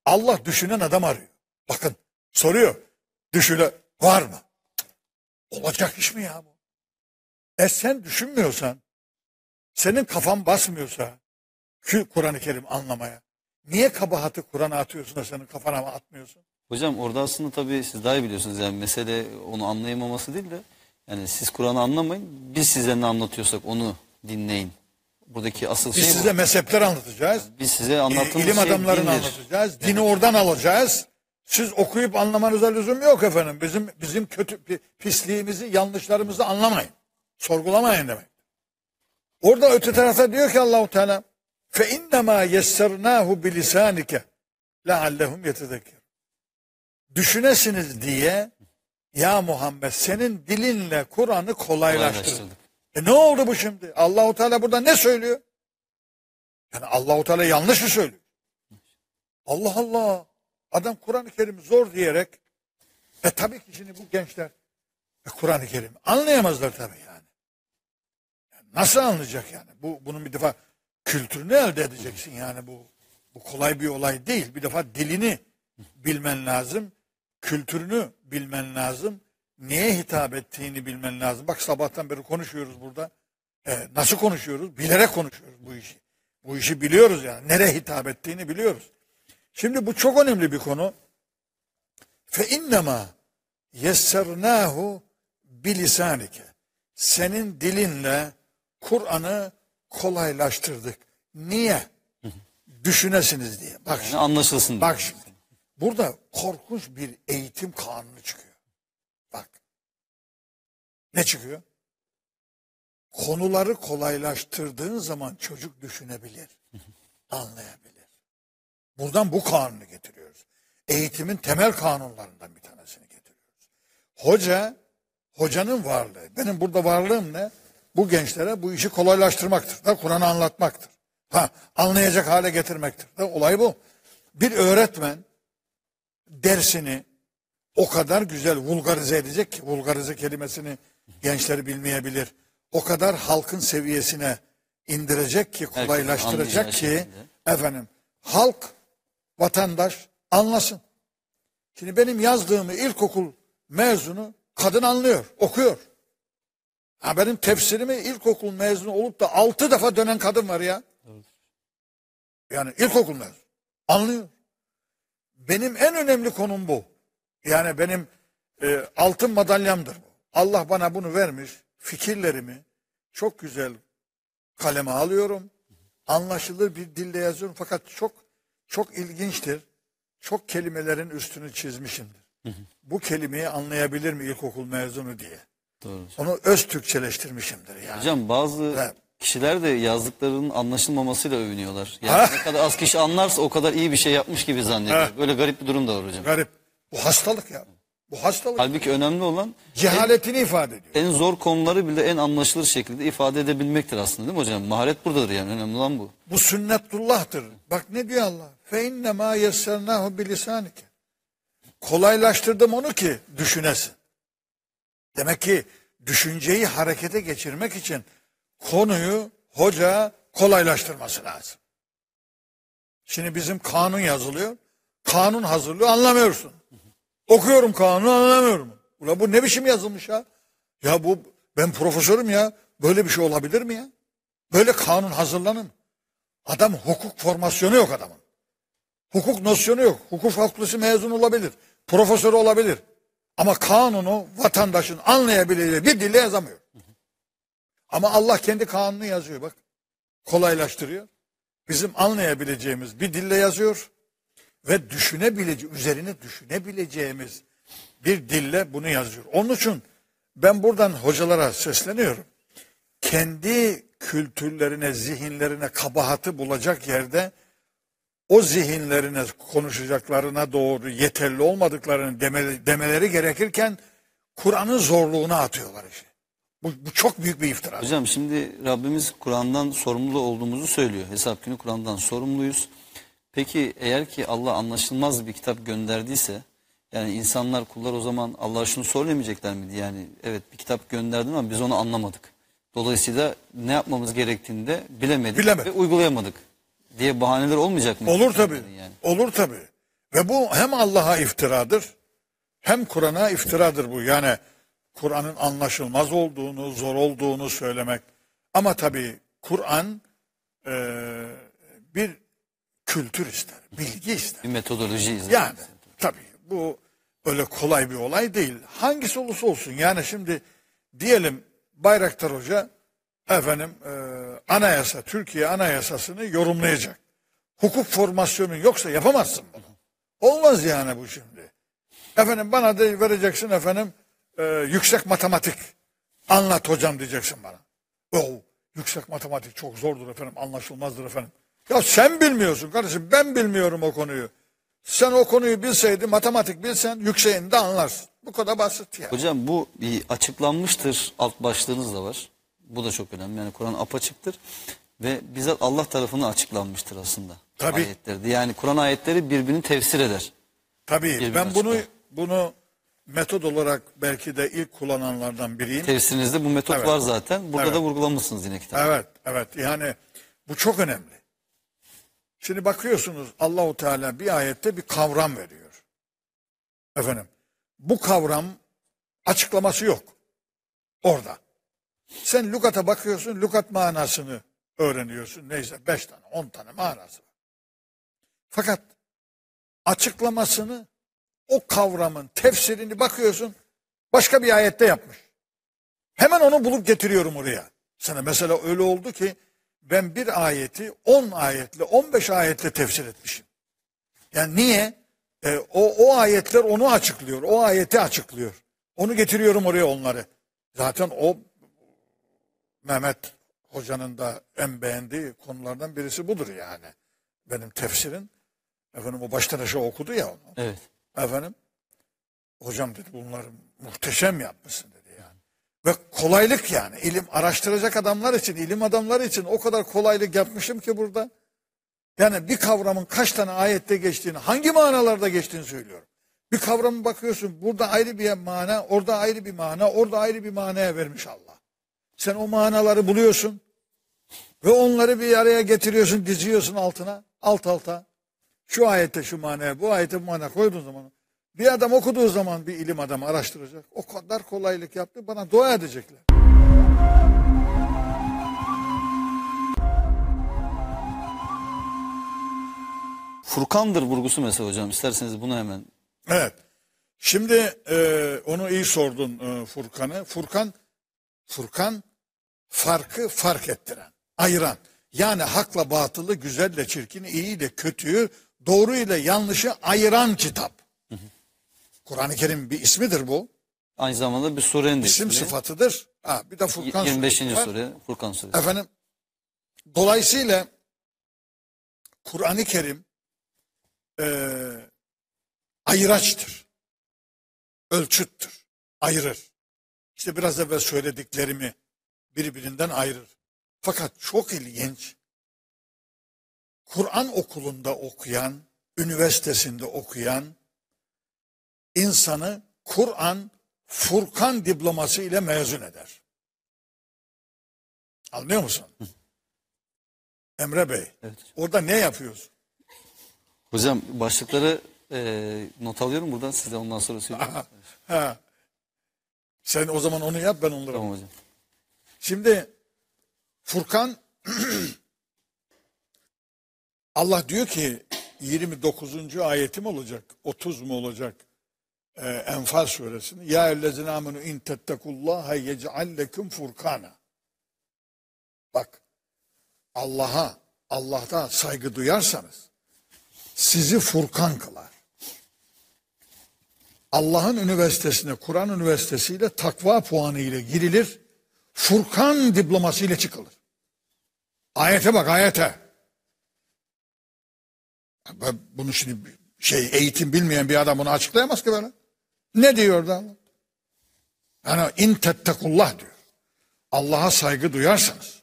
Allah düşünen adam arıyor. Bakın soruyor. Düşünen var mı? Olacak iş mi ya bu? E sen düşünmüyorsan, senin kafan basmıyorsa Kur'an-ı Kerim anlamaya, niye kabahati Kur'an'a atıyorsun da senin kafana atmıyorsun? Hocam orada aslında tabii siz daha iyi biliyorsunuz, yani mesele onu anlayamaması değil de yani siz Kur'an'ı anlamayın, biz size ne anlatıyorsak onu dinleyin. Buradaki asıl biz şey Biz size bu. mezhepler anlatacağız. Yani biz size anlattığımız ilim şey adamlarını dindir. anlatacağız. Dini evet. oradan alacağız. Siz okuyup anlamanıza lüzum yok efendim. Bizim bizim kötü pisliğimizi, yanlışlarımızı anlamayın. Sorgulamayın demek. Orada öte tarafta diyor ki Allahu Teala fe innema yessernâhu bilisanike leallehum yetezekkir. Düşünesiniz diye ya Muhammed senin dilinle Kur'an'ı kolaylaştırdık. E ne oldu bu şimdi? Allahu Teala burada ne söylüyor? Yani Allahu Teala yanlış mı söylüyor? Allah Allah. Adam Kur'an-ı Kerim zor diyerek, e tabii ki şimdi bu gençler e Kur'an-ı Kerim anlayamazlar tabii yani. yani. Nasıl anlayacak yani? Bu bunun bir defa kültürünü elde edeceksin yani, bu bu kolay bir olay değil. Bir defa dilini bilmen lazım, kültürünü bilmen lazım, neye hitap ettiğini bilmen lazım. Bak sabahtan beri konuşuyoruz burada. E, nasıl konuşuyoruz? Bilerek konuşuyoruz bu işi. Bu işi biliyoruz yani. Nereye hitap ettiğini biliyoruz. Şimdi bu çok önemli bir konu. Fe innema yessernâhu bilisânike. Senin dilinle Kur'an'ı kolaylaştırdık. Niye? Düşünesiniz diye. Bak şimdi, anlaşılsın. Bak şimdi. Burada korkunç bir eğitim kanunu çıkıyor. Bak. Ne çıkıyor? Konuları kolaylaştırdığın zaman çocuk düşünebilir, anlayabilir. Buradan bu kanunu getiriyoruz. Eğitimin temel kanunlarından bir tanesini getiriyoruz. Hoca, hocanın varlığı. Benim burada varlığım ne? Bu gençlere bu işi kolaylaştırmaktır da, Kur'an'ı anlatmaktır. Ha, anlayacak hale getirmektir da, olay bu. Bir öğretmen dersini O kadar güzel vulgarize edecek ki, vulgarize kelimesini gençler bilmeyebilir. O kadar halkın seviyesine indirecek ki, kolaylaştıracak ki efendim halk, vatandaş anlasın. Şimdi benim yazdığımı ilkokul mezunu kadın anlıyor, okuyor. Ha, benim tefsirimi ilkokul mezunu olup da altı defa dönen kadın var ya. Yani ilkokul mezunu. Anlıyor. Benim en önemli konum bu. Yani benim e, altın madalyamdır bu. Allah bana bunu vermiş. Fikirlerimi çok güzel kaleme alıyorum. Anlaşılır bir dille yazıyorum. Fakat çok çok ilginçtir. Çok kelimelerin üstünü çizmişimdir. Hı hı. Bu kelimeyi anlayabilir mi ilkokul mezunu diye. Doğru. Onu öz Türkçeleştirmişimdir. Yani. Hocam bazı evet. kişiler de yazdıklarının anlaşılmamasıyla övünüyorlar. Yani ne kadar az kişi anlarsa o kadar iyi bir şey yapmış gibi zannediyor. Evet. Böyle garip bir durum da var hocam. Garip. Bu hastalık ya. Bu hastalık. Halbuki önemli olan cehaletini en, ifade ediyor. En zor konuları bile en anlaşılır şekilde ifade edebilmektir aslında, değil mi hocam? Maharet buradadır yani, önemli olan bu. Bu sünnetullah'tır. Bak ne diyor Allah? Fe inne ma yessernâhu bilisanike. Kolaylaştırdım onu ki düşünesin. Demek ki düşünceyi harekete geçirmek için konuyu hoca kolaylaştırması lazım. Şimdi bizim kanun yazılıyor. Kanun hazırlıyor, anlamıyorsun. Okuyorum kanunu, anlamıyorum. Ula bu ne biçim yazılmış ya? Ya bu, ben profesörüm ya. Böyle bir şey olabilir mi ya? Böyle kanun hazırlanır mı? Adam hukuk formasyonu yok adamın. Hukuk nosyonu yok. Hukuk fakültesi mezun olabilir. Profesör olabilir. Ama kanunu vatandaşın anlayabileceği bir dille yazamıyor. Ama Allah kendi kanunu yazıyor bak. Kolaylaştırıyor. Bizim anlayabileceğimiz bir dille yazıyor. Ve düşünebileceğimiz, üzerine düşünebileceğimiz bir dille bunu yazıyor. Onun için ben buradan hocalara sesleniyorum. Kendi kültürlerine, zihinlerine kabahatı bulacak yerde o zihinlerine, konuşacaklarına doğru yeterli olmadıklarını demeleri, demeleri gerekirken Kur'an'ın zorluğuna atıyorlar işi. Bu, bu çok büyük bir iftira. Hocam şimdi Rabbimiz Kur'an'dan sorumlu olduğumuzu söylüyor. Hesap günü Kur'an'dan sorumluyuz. Peki eğer ki Allah anlaşılmaz bir kitap gönderdiyse, yani insanlar, kullar o zaman Allah'a şunu söylemeyecekler miydi? Yani evet bir kitap gönderdin ama biz onu anlamadık. Dolayısıyla ne yapmamız gerektiğini de bilemedik, bilemedik ve uygulayamadık diye bahaneler olmayacak mı? Olur tabii. Yani? Olur tabii. Ve bu hem Allah'a iftiradır hem Kur'an'a iftiradır bu. Yani Kur'an'ın anlaşılmaz olduğunu, zor olduğunu söylemek. Ama tabii Kur'an e, bir kültür ister, bilgi ister. Bir metodoloji ister. Yani tabii bu öyle kolay bir olay değil. Hangisi olursa olsun. Yani şimdi diyelim Bayraktar Hoca efendim e, anayasa, Türkiye anayasasını yorumlayacak. Hukuk formasyonun yoksa yapamazsın bunu. Olmaz yani bu şimdi. Efendim bana da vereceksin efendim e, yüksek matematik. Anlat hocam diyeceksin bana. Oh, yüksek matematik çok zordur efendim, anlaşılmazdır efendim. Ya sen bilmiyorsun kardeşim, ben bilmiyorum o konuyu. Sen o konuyu bilseydin, matematik bilsen yükseğinde anlarsın. Bu kadar basit ya. Yani. Hocam bu bir açıklanmıştır alt başlığınız da var. Bu da çok önemli. Yani Kur'an apaçıktır ve bizzat Allah tarafından açıklanmıştır aslında. Tabii. Ayetleri. Yani Kur'an ayetleri birbirini tefsir eder. Tabii. Birbirini ben açıklar. bunu bunu metod olarak belki de ilk kullananlardan biriyim. Tefsirinizde bu metot evet. var zaten. Burada evet. da vurgulamışsınız yine kitap. Evet, evet. Yani bu çok önemli. Şimdi bakıyorsunuz Allahu Teala bir ayette bir kavram veriyor. Efendim bu kavram açıklaması yok orada. Sen lügata bakıyorsun, lügat manasını öğreniyorsun. Neyse beş tane, on tane manası var. Fakat açıklamasını, o kavramın tefsirini bakıyorsun başka bir ayette yapmış. Hemen onu bulup getiriyorum oraya. Sana mesela öyle oldu ki ben bir ayeti on ayetle, on beş ayetle tefsir etmişim. Yani niye? E, o, o ayetler onu açıklıyor. O ayeti açıklıyor. Onu getiriyorum oraya, onları. Zaten o Mehmet Hoca'nın da en beğendiği konulardan birisi budur yani. Benim tefsirin. Efendim o baştan aşağı okudu ya onu. Evet. Efendim. Hocam dedi bunları muhteşem yapmışsın dedi. Ve kolaylık yani. İlim araştıracak adamlar için, ilim adamları için o kadar kolaylık yapmışım ki burada. Yani bir kavramın kaç tane ayette geçtiğini, hangi manalarda geçtiğini söylüyorum. Bir kavrama bakıyorsun, burada ayrı bir mana, orada ayrı bir mana, orada ayrı bir manaya vermiş Allah. Sen o manaları buluyorsun ve onları bir araya getiriyorsun, diziyorsun altına, alt alta. Şu ayette şu manaya, bu ayette bu manaya koyduğun zaman, bir adam okuduğu zaman bir ilim adamı araştıracak. O kadar kolaylık yaptı, bana dua edecekler. Furkan'dır vurgusu mesela hocam, isterseniz bunu hemen... Evet. Şimdi e, onu iyi sordun e, Furkan'ı. Furkan, Furkan farkı fark ettiren, ayıran. Yani hakla batılı, güzelle çirkini, iyiyle kötüyü, doğruyla yanlışı ayıran kitap. Kur'an-ı Kerim'in bir ismidir bu. Aynı zamanda bir surendir. İsim ismi. Sıfatıdır. Ha, bir de Furkan yirmi beşinci sure, Furkan suresi. Efendim, dolayısıyla Kur'an-ı Kerim e, ayıraçtır, ölçüttür, ayırır. İşte biraz evvel söylediklerimi birbirinden ayırır. Fakat çok ilginç, Kur'an okulunda okuyan, üniversitesinde okuyan insanı Kur'an, Furkan diploması ile mezun eder. Anlıyor musun? Emre Bey, evet. Orada ne yapıyorsun? Hocam başlıkları... E, not alıyorum buradan, size ondan sonra söyleyeyim. Ha, ha. Sen o zaman onu yap, ben onları. Tamam hocam. Şimdi Furkan Allah diyor ki yirmi dokuzuncu ayetim olacak, otuz mu olacak? Ee, Enfal suresini. Ya ellezine amenu in tettekullaha yec'allekum furkana. Bak, Allah'a, Allah'ta saygı duyarsanız sizi Furkan kılar. Allah'ın üniversitesine, Kur'an üniversitesiyle takva puanı ile girilir. Furkan diploması ile çıkılır. Ayete bak, ayete. Ben bunu şimdi şey, eğitim bilmeyen bir adam bunu açıklayamaz ki böyle. Ne diyor orada? Yani in tettekullah diyor. Allah'a saygı duyarsanız,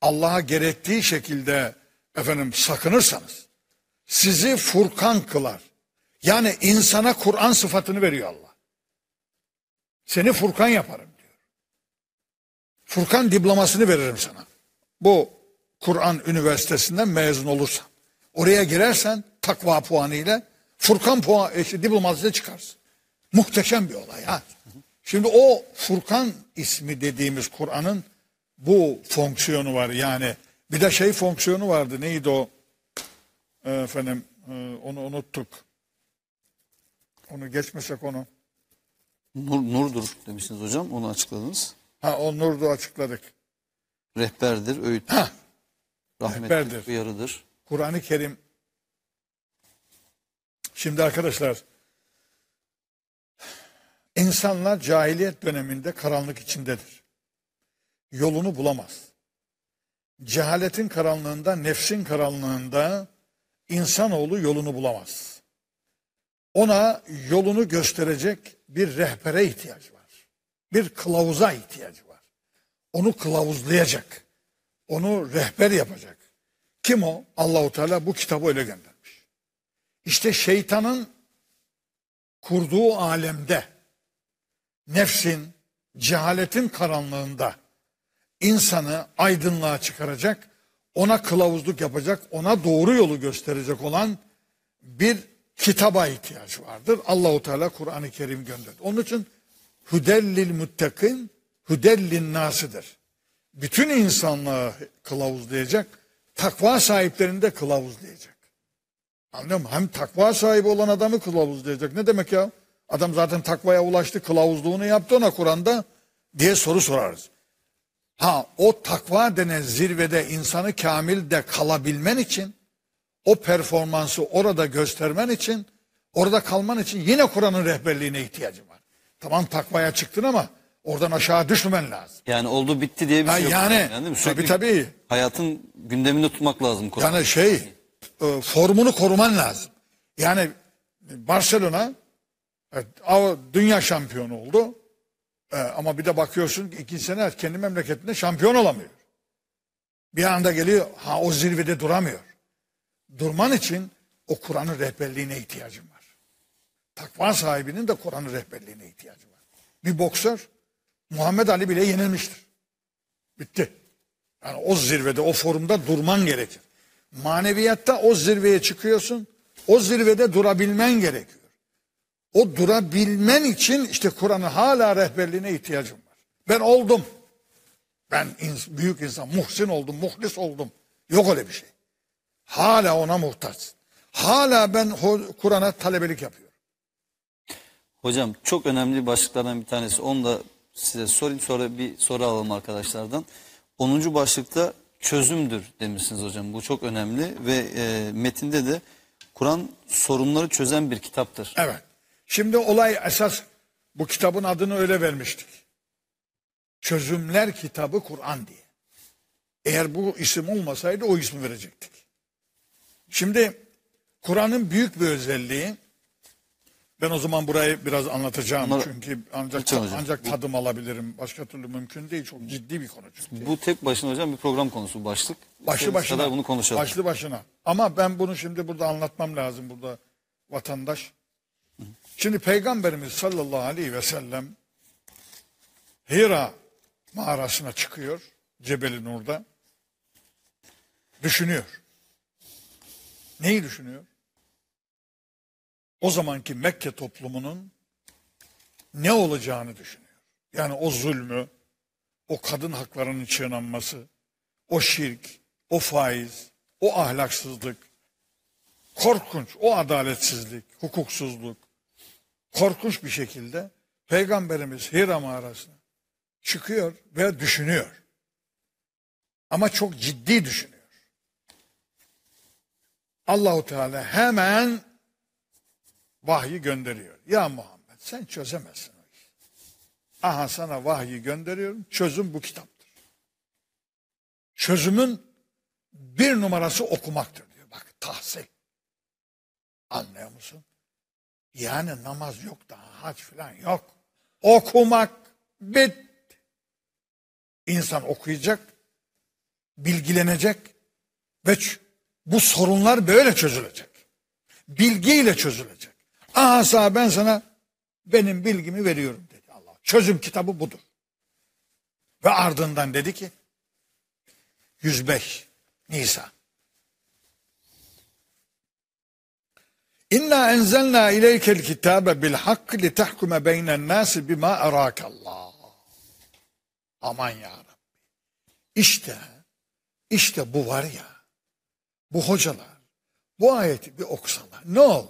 Allah'a gerektiği şekilde efendim sakınırsanız sizi Furkan kılar. Yani insana Kur'an sıfatını veriyor Allah. Seni Furkan yaparım diyor. Furkan diplomasını veririm sana. Bu Kur'an üniversitesinden mezun olursan, oraya girersen takva puanı ile Furkan puan, işte, diplomasıyla çıkarsın. Muhteşem bir olay ha. Şimdi o Furkan ismi dediğimiz Kur'an'ın bu fonksiyonu var yani. Bir de şey fonksiyonu vardı, neydi o? Efendim onu unuttuk. Onu geçmesek onu. Nur, nurdur demişsiniz hocam, onu açıkladınız. Ha, o nurdu, açıkladık. Rehberdir, öğüttür. Ha. Rahmettir, rehberdir, uyarıdır. Kur'an-ı Kerim. Şimdi arkadaşlar, insanlar cahiliyet döneminde karanlık içindedir. Yolunu bulamaz. Cehaletin karanlığında, nefsin karanlığında İnsanoğlu yolunu bulamaz. Ona yolunu gösterecek bir rehbere ihtiyacı var. Bir kılavuza ihtiyacı var. Onu kılavuzlayacak. Onu rehber yapacak. Kim o? Allah-u Teala bu kitabı öyle göndermiş. İşte şeytanın kurduğu alemde, nefsin, cehaletin karanlığında insanı aydınlığa çıkaracak, ona kılavuzluk yapacak, ona doğru yolu gösterecek olan bir kitaba ihtiyaç vardır. Allahu Teala Kur'an-ı Kerim gönderdi. Onun için hüdellil muttakin, hüdellin nasidir. Bütün insanlığı kılavuzlayacak, takva sahiplerini de kılavuzlayacak. Anlıyor musun? Hem takva sahibi olan adamı kılavuzlayacak. Ne demek ya? Adam zaten takvaya ulaştı, kılavuzluğunu yaptı, ona Kur'an'da diye soru sorarız. Ha, o takva denen zirvede insanı kamilde kalabilmen için, o performansı orada göstermen için, orada kalman için yine Kur'an'ın rehberliğine ihtiyacın var. Tamam, takvaya çıktın ama oradan aşağı düşmemen lazım. Yani oldu bitti diye bir ha, şey yok. Yani, yani tabii tabii. Hayatın gündeminde tutmak lazım Kur'an'ı. Yani şey, e, formunu koruman lazım. Yani Barcelona evet, dünya şampiyonu oldu. Ee, ama bir de bakıyorsun ikinci sene kendi memleketinde şampiyon olamıyor. Bir anda geliyor, ha, o zirvede duramıyor. Durman için o Kur'an'ın rehberliğine ihtiyacın var. takva sahibinin de Kur'an'ın rehberliğine ihtiyacı var. Bir boksör Muhammed Ali bile yenilmiştir. Bitti. Yani o zirvede, o forumda durman gerekir. Maneviyatta o zirveye çıkıyorsun. O zirvede durabilmen gerekiyor. O durabilmen için işte Kur'an'ın hala rehberliğine ihtiyacım var. Ben oldum. Ben ins- büyük insan, muhsin oldum, muhlis oldum. Yok öyle bir şey. Hala ona muhtaçsın. Hala ben Kur'an'a talebelik yapıyorum. Hocam çok önemli başlıklardan bir tanesi. Onu da size sorayım, sonra bir soru alalım arkadaşlardan. onuncu başlıkta çözümdür demişsiniz hocam. Bu çok önemli ve e, metinde de Kur'an sorunları çözen bir kitaptır. Evet. Şimdi olay esas bu kitabın adını öyle vermiştik. Çözümler kitabı Kur'an diye. Eğer bu isim olmasaydı o ismi verecektik. Şimdi Kur'an'ın büyük bir özelliği, ben o zaman burayı biraz anlatacağım. Bunlar, çünkü ancak ancak tadım alabilirim. Başka türlü mümkün değil. Çok ciddi bir konu çünkü. Bu tek başına hocam bir program konusu, başlık. Başlı başına. Bunu konuşalım. Başlı başına. Ama ben bunu şimdi burada anlatmam lazım, burada vatandaş. Şimdi Peygamberimiz sallallahu aleyhi ve sellem Hira Mağarası'na çıkıyor. Cebel-i Nur'da. Düşünüyor. Neyi düşünüyor? O zamanki Mekke toplumunun ne olacağını düşünüyor. Yani o zulmü, o kadın haklarının çiğnenmesi, o şirk, o faiz, o ahlaksızlık, korkunç, o adaletsizlik, hukuksuzluk, korkunç bir şekilde Peygamberimiz Hira Mağarası'na çıkıyor ve düşünüyor. Ama çok ciddi düşünüyor. Allah-u Teala hemen vahyi gönderiyor. Ya Muhammed, sen çözemezsin o işi. Aha, sana vahyi gönderiyorum. Çözüm bu kitaptır. Çözümün bir numarası okumaktır diyor. Bak, tahsil. Anlıyor musun? Yani namaz yok daha, hac falan yok. Okumak bit. İnsan okuyacak, bilgilenecek ve bu sorunlar böyle çözülecek. Bilgiyle çözülecek. Asa ben sana benim bilgimi veriyorum dedi Allah. Çözüm kitabı budur. Ve ardından dedi ki yüz beş Nisan. İnna enzelna ileykel kitabe bil hakki li tahkume beynen nasi bima erakallah. Aman ya Rabbi. İşte işte bu var ya. Bu hocalar bu ayeti bir okusalar ne olur?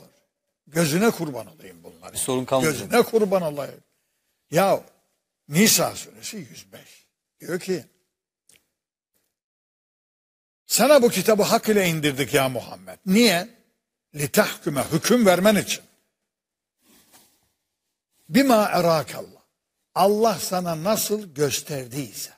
Gözüne kurban olayım bunları. Bir sorun kalmayacak. Gözüne kurban olayım. Ya Nisa suresi yüz beş. Diyor ki sana bu kitabı hak ile indirdik ya Muhammed. Niye? Litahküme, hüküm vermen için. Bima erakallah. Allah sana nasıl gösterdiyse.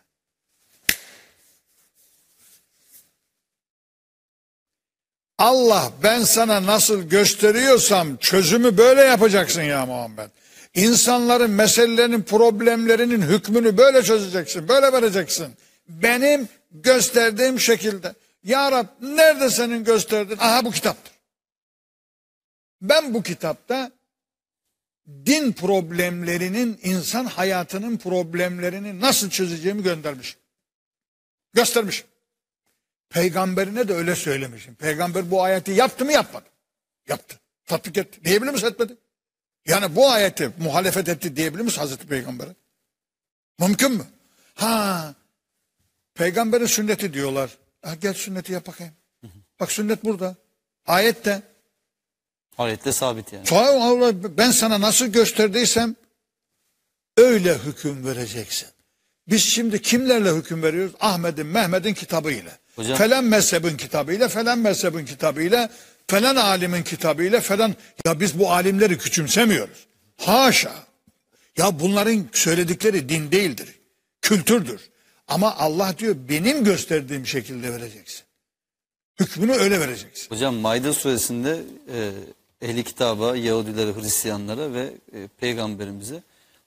Allah ben sana nasıl gösteriyorsam çözümü böyle yapacaksın ya Muhammed. İnsanların meselelerinin, problemlerinin hükmünü böyle çözeceksin, böyle vereceksin. Benim gösterdiğim şekilde. Ya Rab, nerede senin gösterdiğin? Aha, bu kitaptır. Ben bu kitapta din problemlerinin, insan hayatının problemlerini nasıl çözeceğimi göndermişim. Göstermişim. Peygamberine de öyle söylemişim. Peygamber bu ayeti yaptı mı yapmadı? Yaptı. Tatbik etti. Diyebilir miyiz etmedi? Yani bu ayeti muhalefet etti diyebilir miyiz Hazreti Peygamber'e? Mümkün mü? Ha, Peygamber'in sünneti diyorlar. Ha, gel sünneti yap bakayım. Hı hı. Bak sünnet burada. Ayette. Ayette sabit yani. Ben sana nasıl gösterdiysem öyle hüküm vereceksin. Biz şimdi kimlerle hüküm veriyoruz? Ahmet'in, Mehmet'in kitabıyla. Hocam, falan mezhebin kitabıyla, falan mezhebin kitabıyla, falan alimin kitabıyla, falan. Ya biz bu alimleri küçümsemiyoruz. Haşa. Ya bunların söyledikleri din değildir. Kültürdür. Ama Allah diyor benim gösterdiğim şekilde vereceksin. Hükmünü öyle vereceksin. Hocam Maide suresinde e, ehli kitaba, Yahudilere, Hristiyanlara ve e, Peygamberimize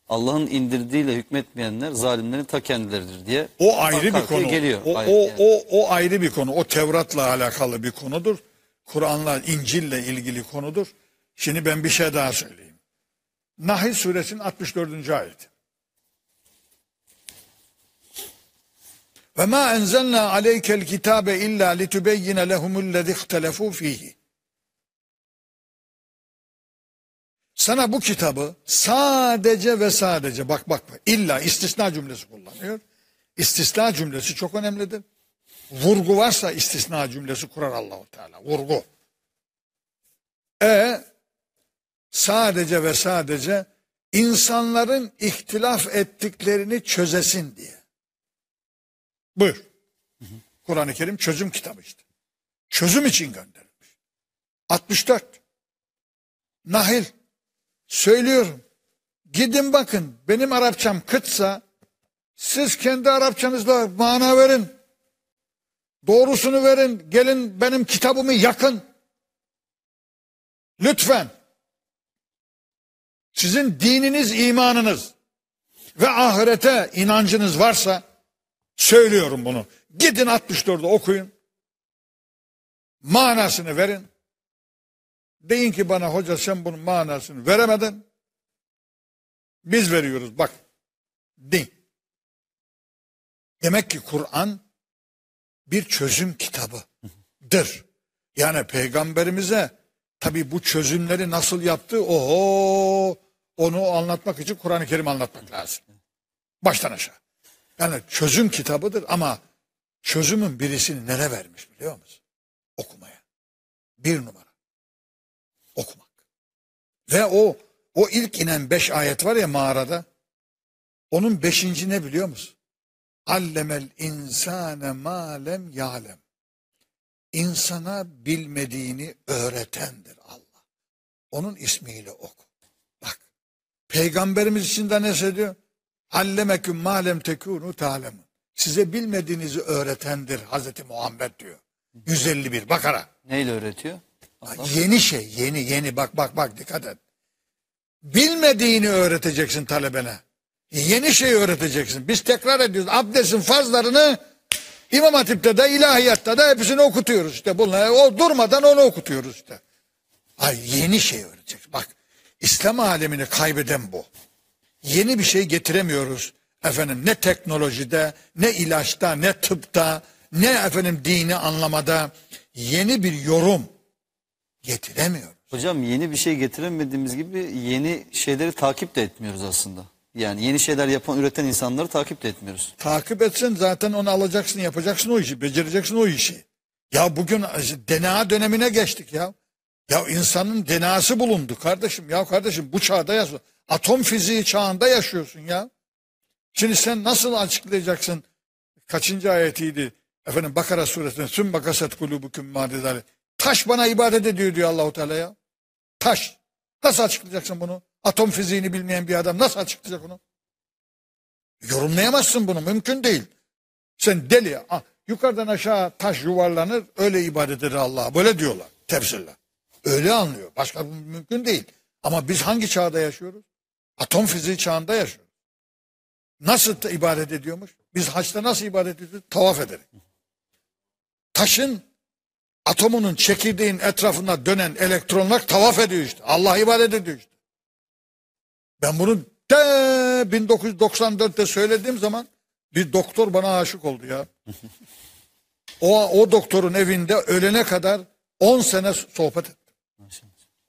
Allah'ın indirdiğiyle hükmetmeyenler zalimlerin ta kendileridir diye. O ayrı bir konu. Geliyor, o, o, yani. o, o ayrı bir konu. O Tevrat'la alakalı bir konudur. Kur'an'la, İncil'le ilgili konudur. Şimdi ben bir şey daha söyleyeyim. Nahl Suresinin altmış dördüncü ayeti. Ve ma enzelna aleykel kitabe illa litubeyyine lehumullezî ihtelefû fîhî. Sana bu kitabı sadece ve sadece bak bak bak illa istisna cümlesi kullanıyor. İstisna cümlesi çok önemlidir. Vurgu varsa istisna cümlesi kurar Allahu Teala. Vurgu. E sadece ve sadece insanların ihtilaf ettiklerini çözesin diye. Buyur. Kur'an-ı Kerim çözüm kitabı işte. Çözüm için gönderilmiş. altmış dört. Nahl. Söylüyorum. Gidin bakın. Benim Arapçam kıtsa siz kendi Arapçanızla mana verin. Doğrusunu verin. Gelin benim kitabımı yakın. Lütfen. Sizin dininiz, imanınız ve ahirete inancınız varsa söylüyorum bunu. Gidin altmış dört'ü okuyun. Manasını verin. Deyin ki bana hoca sen bunun manasını veremedin. Biz veriyoruz bak. Deyin. Demek ki Kur'an bir çözüm kitabıdır. Yani peygamberimize tabi bu çözümleri nasıl yaptı? Oho! Onu anlatmak için Kur'an-ı Kerim anlatmak lazım. Baştan aşağı. Yani çözüm kitabıdır ama çözümün birisini nereye vermiş biliyor musun? Okumaya. Bir numara. Okumak. Ve o o ilk inen beş ayet var ya mağarada. Onun beşinci ne biliyor musun? Allemel insane mâlem yâlem. İnsana bilmediğini öğretendir Allah. Onun ismiyle oku. Bak. Peygamberimiz için de ne diyor? Allemeküm mâlem tekûnû tâlemun. Size bilmediğinizi öğretendir Hazreti Muhammed diyor. yüz elli bir Bakara. Neyle öğretiyor? Allah. Yeni şey. Yeni yeni. Bak bak bak dikkat et. Bilmediğini öğreteceksin talebene. Yeni şey öğreteceksin. Biz tekrar ediyoruz. Abdestin farzlarını İmam Hatip'te de ilahiyatta da hepsini okutuyoruz işte. Bunlar, o durmadan onu okutuyoruz işte. Ay yeni şey öğreteceksin. Bak İslam alemini kaybeden bu. Yeni bir şey getiremiyoruz. Efendim ne teknolojide, ne ilaçta, ne tıpta, ne efendim dini anlamada yeni bir yorum getiremiyoruz. Hocam yeni bir şey getiremediğimiz gibi yeni şeyleri takip de etmiyoruz aslında. Yani yeni şeyler yapan, üreten insanları takip de etmiyoruz. Takip etsin zaten onu alacaksın, yapacaksın o işi, becereceksin o işi. Ya bugün D N A dönemine geçtik ya. Ya insanın D N A'sı bulundu kardeşim. Ya kardeşim bu çağda yaşıyorsun. Atom fiziği çağında yaşıyorsun ya. Şimdi sen nasıl açıklayacaksın? Kaçıncı ayetiydi? Efendim Bakara Suresi'nde tüm bakaset kulübüküm maddeleri. Taş bana ibadet ediyor diyor Allahu Teala ya. Taş. Nasıl açıklayacaksın bunu? Atom fiziğini bilmeyen bir adam nasıl açıklayacak onu? Yorumlayamazsın bunu. Mümkün değil. Sen deli. Ah, yukarıdan aşağı taş yuvarlanır. Öyle ibadet eder Allah'a. Böyle diyorlar. Tefsirler. Öyle anlıyor. Başka mümkün değil. Ama biz hangi çağda yaşıyoruz? Atom fiziği çağında yaşıyoruz. Nasıl ibadet ediyormuş? Biz haçta nasıl ibadet ediyoruz? Tavaf ederek. Taşın atomunun çekirdeğin etrafında dönen elektronlar tavaf ediyor işte. Allah ibadet ediyor işte. Ben bunu de bin dokuz yüz doksan dört'te söylediğim zaman bir doktor bana aşık oldu ya. O, o doktorun evinde ölene kadar on sene sohbet ettim.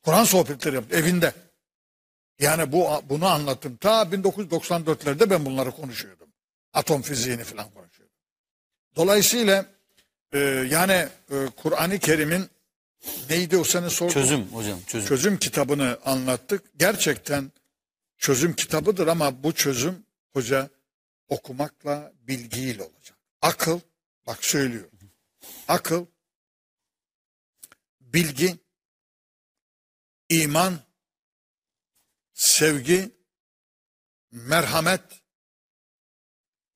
Kur'an sohbetleri yaptım evinde. Yani bu bunu anlattım. Ta bin dokuz yüz doksan dört'lerde ben bunları konuşuyordum. Atom fiziğini falan konuşuyordum. Dolayısıyla e, yani e, Kur'an-ı Kerim'in neydi o senin sorduğun? Çözüm hocam. Çözüm, çözüm kitabını anlattık. Gerçekten çözüm kitabıdır ama bu çözüm hoca okumakla, bilgiyle olacak. Akıl, bak söylüyor. Akıl, bilgi, iman, sevgi, merhamet,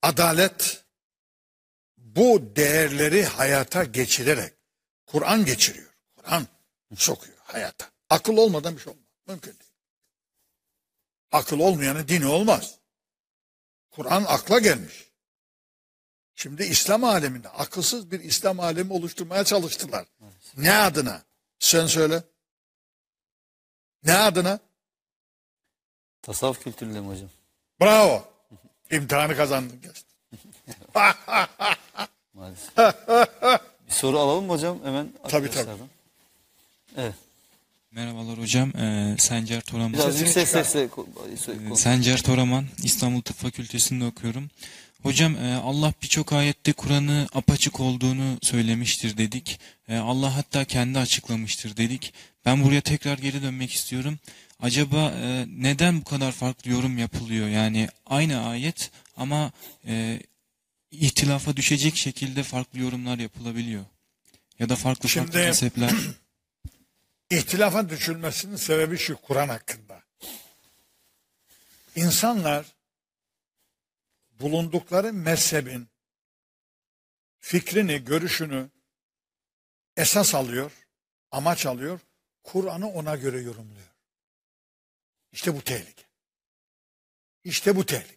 adalet, bu değerleri hayata geçirerek, Kur'an geçiriyor, Kur'an sokuyor hayata. Akıl olmadan bir şey olmaz, mümkün değil. Akıl olmayanın dini olmaz. Kur'an akla gelmiş. Şimdi İslam aleminde akılsız bir İslam alemi oluşturmaya çalıştılar. Evet. Ne adına? Sen söyle. Ne adına? Tasavvuf kültürüyle mi hocam? Bravo. İmtihanı kazandın gerçekten. Maalesef. Bir soru alalım mı hocam? Hemen tabii tabii. Evet. Merhabalar hocam. Ee, Sencer Toraman. Biraz yüksek sesle. Sencer Toraman. İstanbul Tıp Fakültesi'nde okuyorum. Hocam Allah birçok ayette Kur'an'ı apaçık olduğunu söylemiştir dedik. Allah hatta kendi açıklamıştır dedik. Ben buraya tekrar geri dönmek istiyorum. Acaba neden bu kadar farklı yorum yapılıyor? Yani aynı ayet ama ihtilafa düşecek şekilde farklı yorumlar yapılabiliyor. Ya da farklı Şimdi, farklı mezhepler. İhtilafa düşülmesinin sebebi şu Kur'an hakkında. İnsanlar bulundukları mezhebin fikrini, görüşünü esas alıyor, amaç alıyor, Kur'an'ı ona göre yorumluyor. İşte bu tehlike. İşte bu tehlike.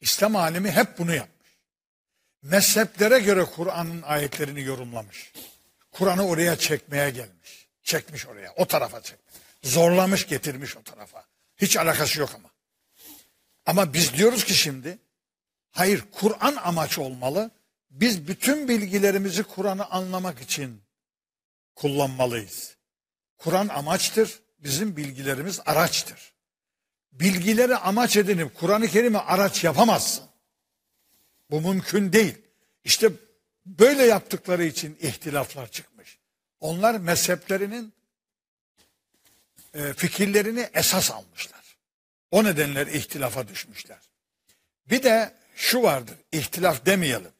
İslam alimi hep bunu yapmış. Mezheplere göre Kur'an'ın ayetlerini yorumlamış. Kur'an'ı oraya çekmeye gelmiş. Çekmiş oraya, o tarafa çekmiş. Zorlamış, getirmiş o tarafa. Hiç alakası yok ama. Ama biz diyoruz ki şimdi, hayır, Kur'an amaç olmalı. Biz bütün bilgilerimizi Kur'an'ı anlamak için kullanmalıyız. Kur'an amaçtır. Bizim bilgilerimiz araçtır. Bilgileri amaç edinip Kur'an-ı Kerim'i araç yapamazsın. Bu mümkün değil. İşte böyle yaptıkları için ihtilaflar çıkmış. Onlar mezheplerinin fikirlerini esas almışlar. O nedenle ihtilafa düşmüşler. Bir de şu vardır, ihtilaf demeyelim.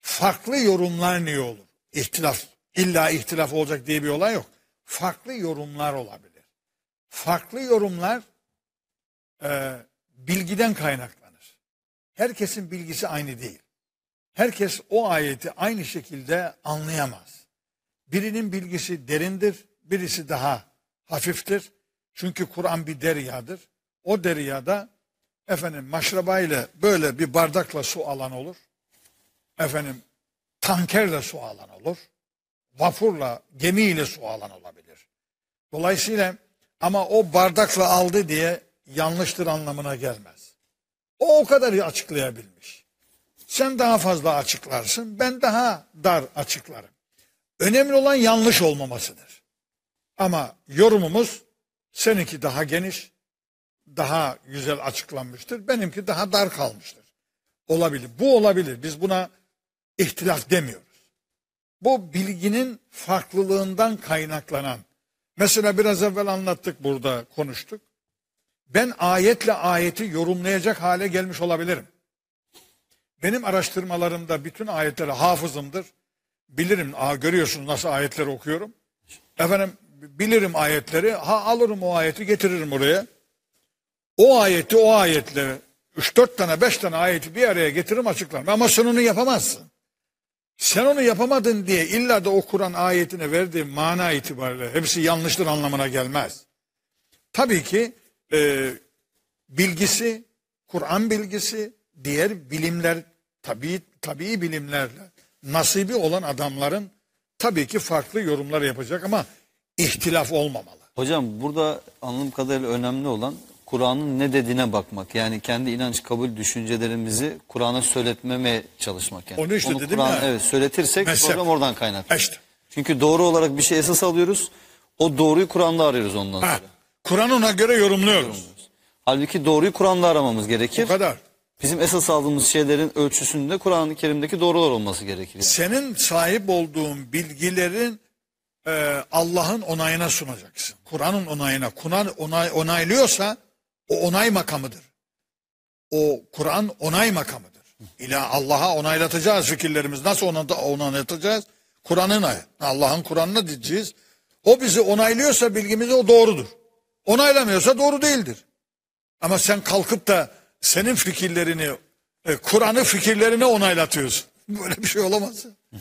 Farklı yorumlar niye olur? İhtilaf, illa ihtilaf olacak diye bir olay yok. Farklı yorumlar olabilir. Farklı yorumlar e, bilgiden kaynaklanır. Herkesin bilgisi aynı değil. Herkes o ayeti aynı şekilde anlayamaz. Birinin bilgisi derindir, birisi daha hafiftir. Çünkü Kur'an bir deryadır. O deryada efendim maşrabayla böyle bir bardakla su alan olur. Efendim tankerle su alan olur. Vapurla, gemiyle su alan olabilir. Dolayısıyla ama o bardakla aldı diye yanlıştır anlamına gelmez. O o kadar açıklayabilmiş. Sen daha fazla açıklarsın, ben daha dar açıklarım. Önemli olan yanlış olmamasıdır. Ama yorumumuz seninki daha geniş, daha güzel açıklanmıştır. Benimki daha dar kalmıştır. Olabilir. Bu olabilir. Biz buna ihtilaf demiyoruz. Bu bilginin farklılığından kaynaklanan. Mesela biraz evvel anlattık, burada konuştuk. Ben ayetle ayeti yorumlayacak hale gelmiş olabilirim. Benim araştırmalarımda bütün ayetlere hafızımdır. Bilirim. Aa, görüyorsunuz nasıl ayetleri okuyorum. Efendim bilirim ayetleri. Ha, alırım o ayeti, getiririm oraya. O ayeti, o ayetleri üç dört tane beş tane ayeti bir araya getiririm, açıklarım. Ama sen onu yapamazsın. Sen onu yapamadın diye illa da o Kur'an ayetine verdiği mana itibariyle hepsi yanlıştır anlamına gelmez. Tabii ki e, bilgisi, Kur'an bilgisi, diğer bilimler, tabii tabii bilimlerle nasibi olan adamların tabii ki farklı yorumlar yapacak ama ihtilaf olmamalı. Hocam burada anladığım kadarıyla önemli olan Kur'an'ın ne dediğine bakmak. Yani kendi inanç, kabul, düşüncelerimizi Kur'an'a söyletmemeye çalışmak. Yani. Onu işte Onu dedim ya. Evet, söyletirsek mezhep. Program oradan kaynaklı. İşte. Çünkü doğru olarak bir şey esas alıyoruz. O doğruyu Kur'an'da arıyoruz ondan ha, sonra. Kur'an ona göre yorumluyoruz. yorumluyoruz. Halbuki doğruyu Kur'an'da aramamız gerekir. O kadar. Bizim esas aldığımız şeylerin ölçüsünde Kur'an-ı Kerim'deki doğrular olması gerekir. Yani. Senin sahip olduğun bilgilerin e, Allah'ın onayına sunacaksın. Kur'an'ın onayına. Kur'an onay, onaylıyorsa o onay makamıdır. O Kur'an onay makamıdır. İla Allah'a onaylatacağız fikirlerimiz. Nasıl ona da onaylatacağız? Kur'an'ına, Allah'ın Kur'an'ına diyeceğiz. O bizi onaylıyorsa bilgimizi o doğrudur. Onaylamıyorsa doğru değildir. Ama sen kalkıp da senin fikirlerini, Kur'an'ı fikirlerine onaylatıyorsun. Böyle bir şey olamaz. Hı hı.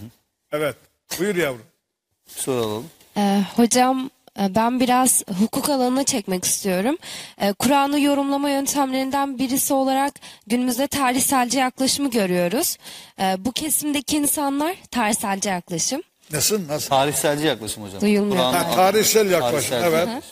Evet. Buyur yavrum. Soralım. Ee, hocam... Ben biraz hukuk alanına çekmek istiyorum. Kur'an'ı yorumlama yöntemlerinden birisi olarak günümüzde tarihselci yaklaşımı görüyoruz. Bu kesimdeki insanlar tarihselci yaklaşım. Nasıl? Nasıl? Tarihselci yaklaşım hocam. Duyulmuyor. Ha, tarihsel yaklaşım. Tarihsel evet.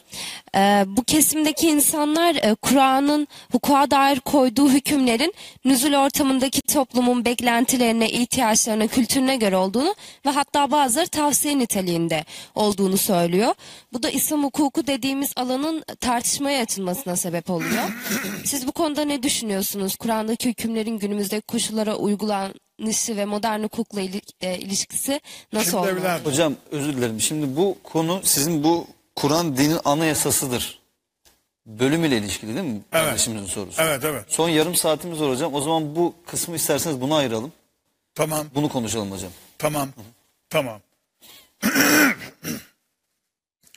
Ee, bu kesimdeki insanlar e, Kur'an'ın hukuka dair koyduğu hükümlerin nüzul ortamındaki toplumun beklentilerine, ihtiyaçlarına, kültürüne göre olduğunu ve hatta bazıları tavsiye niteliğinde olduğunu söylüyor. Bu da İslam hukuku dediğimiz alanın tartışmaya açılmasına sebep oluyor. Siz bu konuda ne düşünüyorsunuz? Kur'an'daki hükümlerin günümüzdeki koşullara uygulan nisi ve modern hukukla ilişkisi nasıl oldu? Hocam özür dilerim. Şimdi bu konu sizin bu Kur'an dinin anayasasıdır bölümüyle ilişkili değil mi? Evet. Kardeşimizin sorusu. Evet evet. Son yarım saatimiz var hocam. O zaman bu kısmı isterseniz buna ayıralım. Tamam. Bunu konuşalım hocam. Tamam. Hı-hı. Tamam.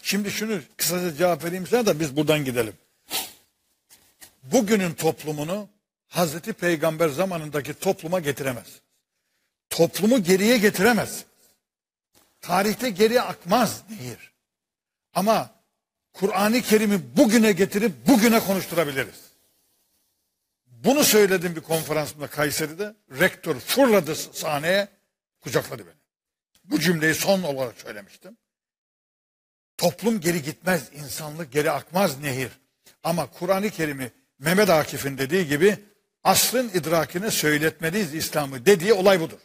Şimdi şunu kısaca cevap vereyim sana da biz buradan gidelim. Bugünün toplumunu Hazreti Peygamber zamanındaki topluma getiremez. Toplumu geriye getiremez. Tarihte geriye akmaz nehir. Ama Kur'an-ı Kerim'i bugüne getirip bugüne konuşturabiliriz. Bunu söyledim bir konferansımda Kayseri'de. Rektör fırladı sahneye, kucakladı beni. Bu cümleyi son olarak söylemiştim. Toplum geri gitmez, insanlık geri akmaz nehir. Ama Kur'an-ı Kerim'i Mehmet Akif'in dediği gibi asrın idrakine söyletmeliyiz İslam'ı dediği olay budur.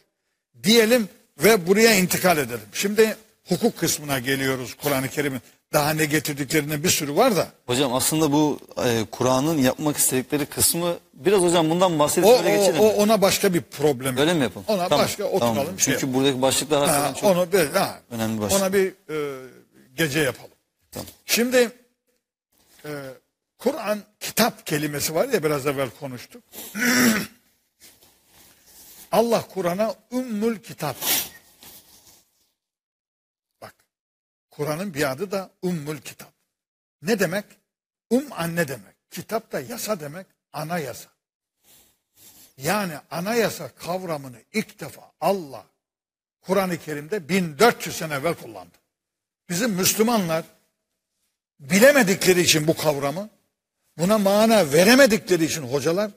Diyelim ve buraya intikal edelim. Şimdi hukuk kısmına geliyoruz Kur'an-ı Kerim'in. Daha ne getirdiklerine bir sürü var da. Hocam aslında bu e, Kur'an'ın yapmak istedikleri kısmı biraz hocam bundan bahsedip o, öyle geçelim. O, o ona başka bir problem. Öyle mi yapalım? Ona tamam, başka oturalım. Tamam. Çünkü şey buradaki başlıklar ha, çok onu bir, ha, önemli başlık. Ona bir e, gece yapalım. Tamam. Şimdi e, Kur'an kitap kelimesi var ya biraz evvel konuştuk. Allah Kur'an'a ümmül kitap. Bak Kur'an'ın bir adı da ümmül kitap. Ne demek? Um anne demek. Kitap da yasa demek. Anayasa. Yani anayasa kavramını ilk defa Allah Kur'an-ı Kerim'de bin dört yüz sene evvel kullandı. Bizim Müslümanlar bilemedikleri için bu kavramı, buna mana veremedikleri için hocalar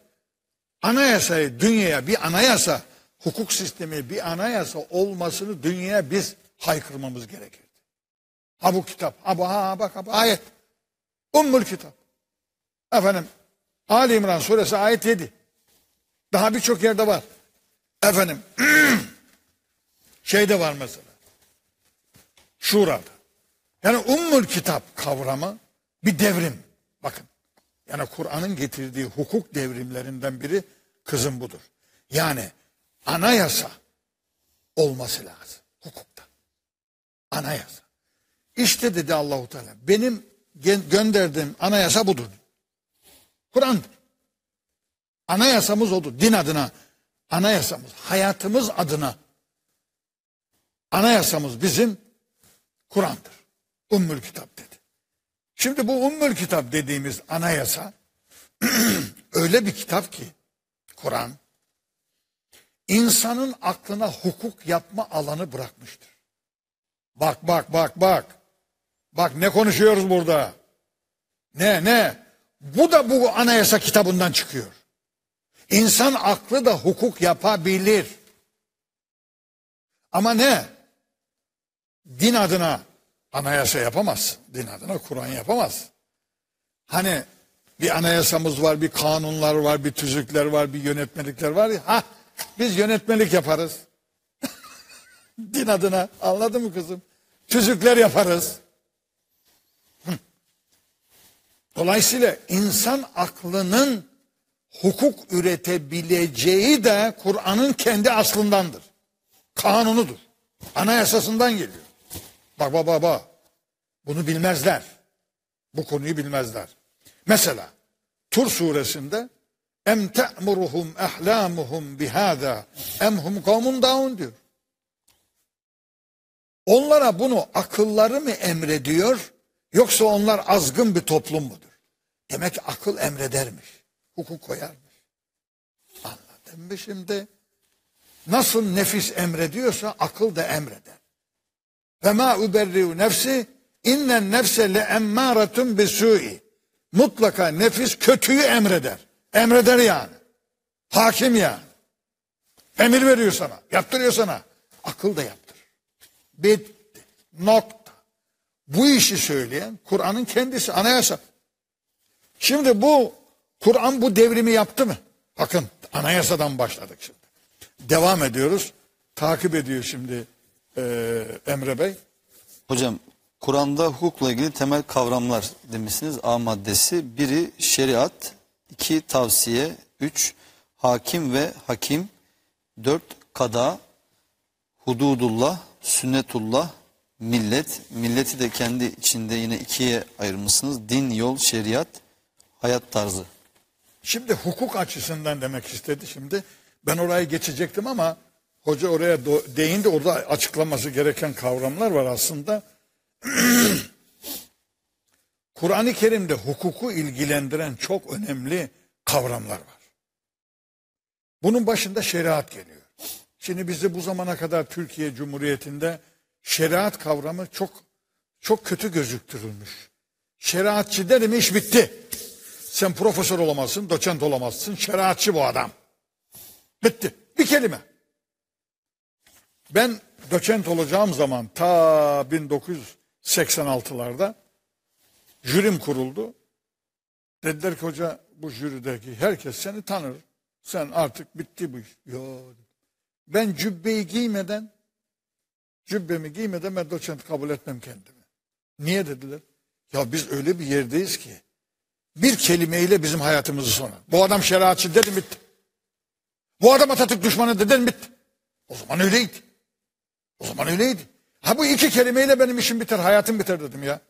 anayasayı dünyaya bir anayasa, hukuk sistemi bir anayasa olmasını dünyaya biz haykırmamız gerekirdi. Ha bu kitap, ha bu ha bak ha bu ayet. Ummul kitap. Efendim Ali İmran Suresi ayet yedi. Daha birçok yerde var. Efendim şeyde var mesela. Şurada. Yani ummul kitap kavramı bir devrim. Bakın. Yani Kur'an'ın getirdiği hukuk devrimlerinden biri kızım budur. Yani anayasa olması lazım hukukta. Anayasa. İşte dedi Allahu Teala benim gönderdiğim anayasa budur. Kur'an'dır. Anayasamız odur. Din adına anayasamız, hayatımız adına anayasamız bizim Kur'an'dır. Ümmül kitap dedi. Şimdi bu Ümmül Kitap dediğimiz anayasa öyle bir kitap ki Kur'an insanın aklına hukuk yapma alanı bırakmıştır. Bak bak bak bak. Bak ne konuşuyoruz burada? Ne ne? Bu da bu anayasa kitabından çıkıyor. İnsan aklı da hukuk yapabilir. Ama ne? Din adına anayasa yapamaz. Din adına Kur'an yapamaz. Hani bir anayasamız var, bir kanunlar var, bir tüzükler var, bir yönetmelikler var ya. Ha, biz yönetmelik yaparız. Din adına anladın mı kızım? Tüzükler yaparız. Dolayısıyla insan aklının hukuk üretebileceği de Kur'an'ın kendi aslındandır. Kanunudur. Anayasasından geliyor. Bak bak bak bak. Bunu bilmezler. Bu konuyu bilmezler. Mesela Tur suresinde em te'muruhum ahlamuhum bihâzâ em hum kavmun dâun diyor. Onlara bunu akılları mı emrediyor yoksa onlar azgın bir toplum mudur? Demek ki akıl emredermiş. Hukuk koyarmış. Anladın mı şimdi? Nasıl nefis emrediyorsa akıl da emreder. Ve ma uberriu nefsi innen nefse le emmâretun bisûi. Mutlaka nefis kötüyü emreder. Emreder yani. Hakim yani. Emir veriyor sana. Yaptırıyor sana. Akıl da yaptırır. bitti, nokta. Bu işi söyleyen Kur'an'ın kendisi, anayasa. Şimdi bu Kur'an bu devrimi yaptı mı? Bakın anayasadan başladık şimdi. Devam ediyoruz. Takip ediyor şimdi e, Emre Bey. Hocam Kur'an'da hukukla ilgili temel kavramlar demişsiniz. A maddesi biri şeriat, iki tavsiye, üç hakim ve hakim, dört kada, hududullah, sünnetullah, millet. Milleti de kendi içinde yine ikiye ayırmışsınız. Din, yol, şeriat, hayat tarzı. Şimdi hukuk açısından demek istedi şimdi. Ben oraya geçecektim ama hoca oraya değindi. Orada açıklaması gereken kavramlar var aslında. Kur'an-ı Kerim'de hukuku ilgilendiren çok önemli kavramlar var. Bunun başında şeriat geliyor. Şimdi bizi bu zamana kadar Türkiye Cumhuriyeti'nde şeriat kavramı çok çok kötü gözüktürülmüş. Şeriatçı dedim iş bitti. Sen profesör olamazsın, doçent olamazsın. Şeriatçı bu adam. Bitti. Bir kelime. Ben doçent olacağım zaman ta bin dokuz yüz seksen altılarda jürim kuruldu. Dediler ki hoca bu jürideki herkes seni tanır. Sen artık bitti bu iş. Yok. Ben cübbeyi giymeden, cübbemi giymeden ben doçent kabul etmem kendimi. Niye dediler? Ya biz öyle bir yerdeyiz ki bir kelimeyle bizim hayatımızı sona. Bu adam şeriatçı dedim bitti. Bu adam Atatürk düşmanı dedim bitti. O zaman öyleydi. O zaman öyleydi. Ha bu iki kelimeyle benim işim biter, hayatım biter dedim ya.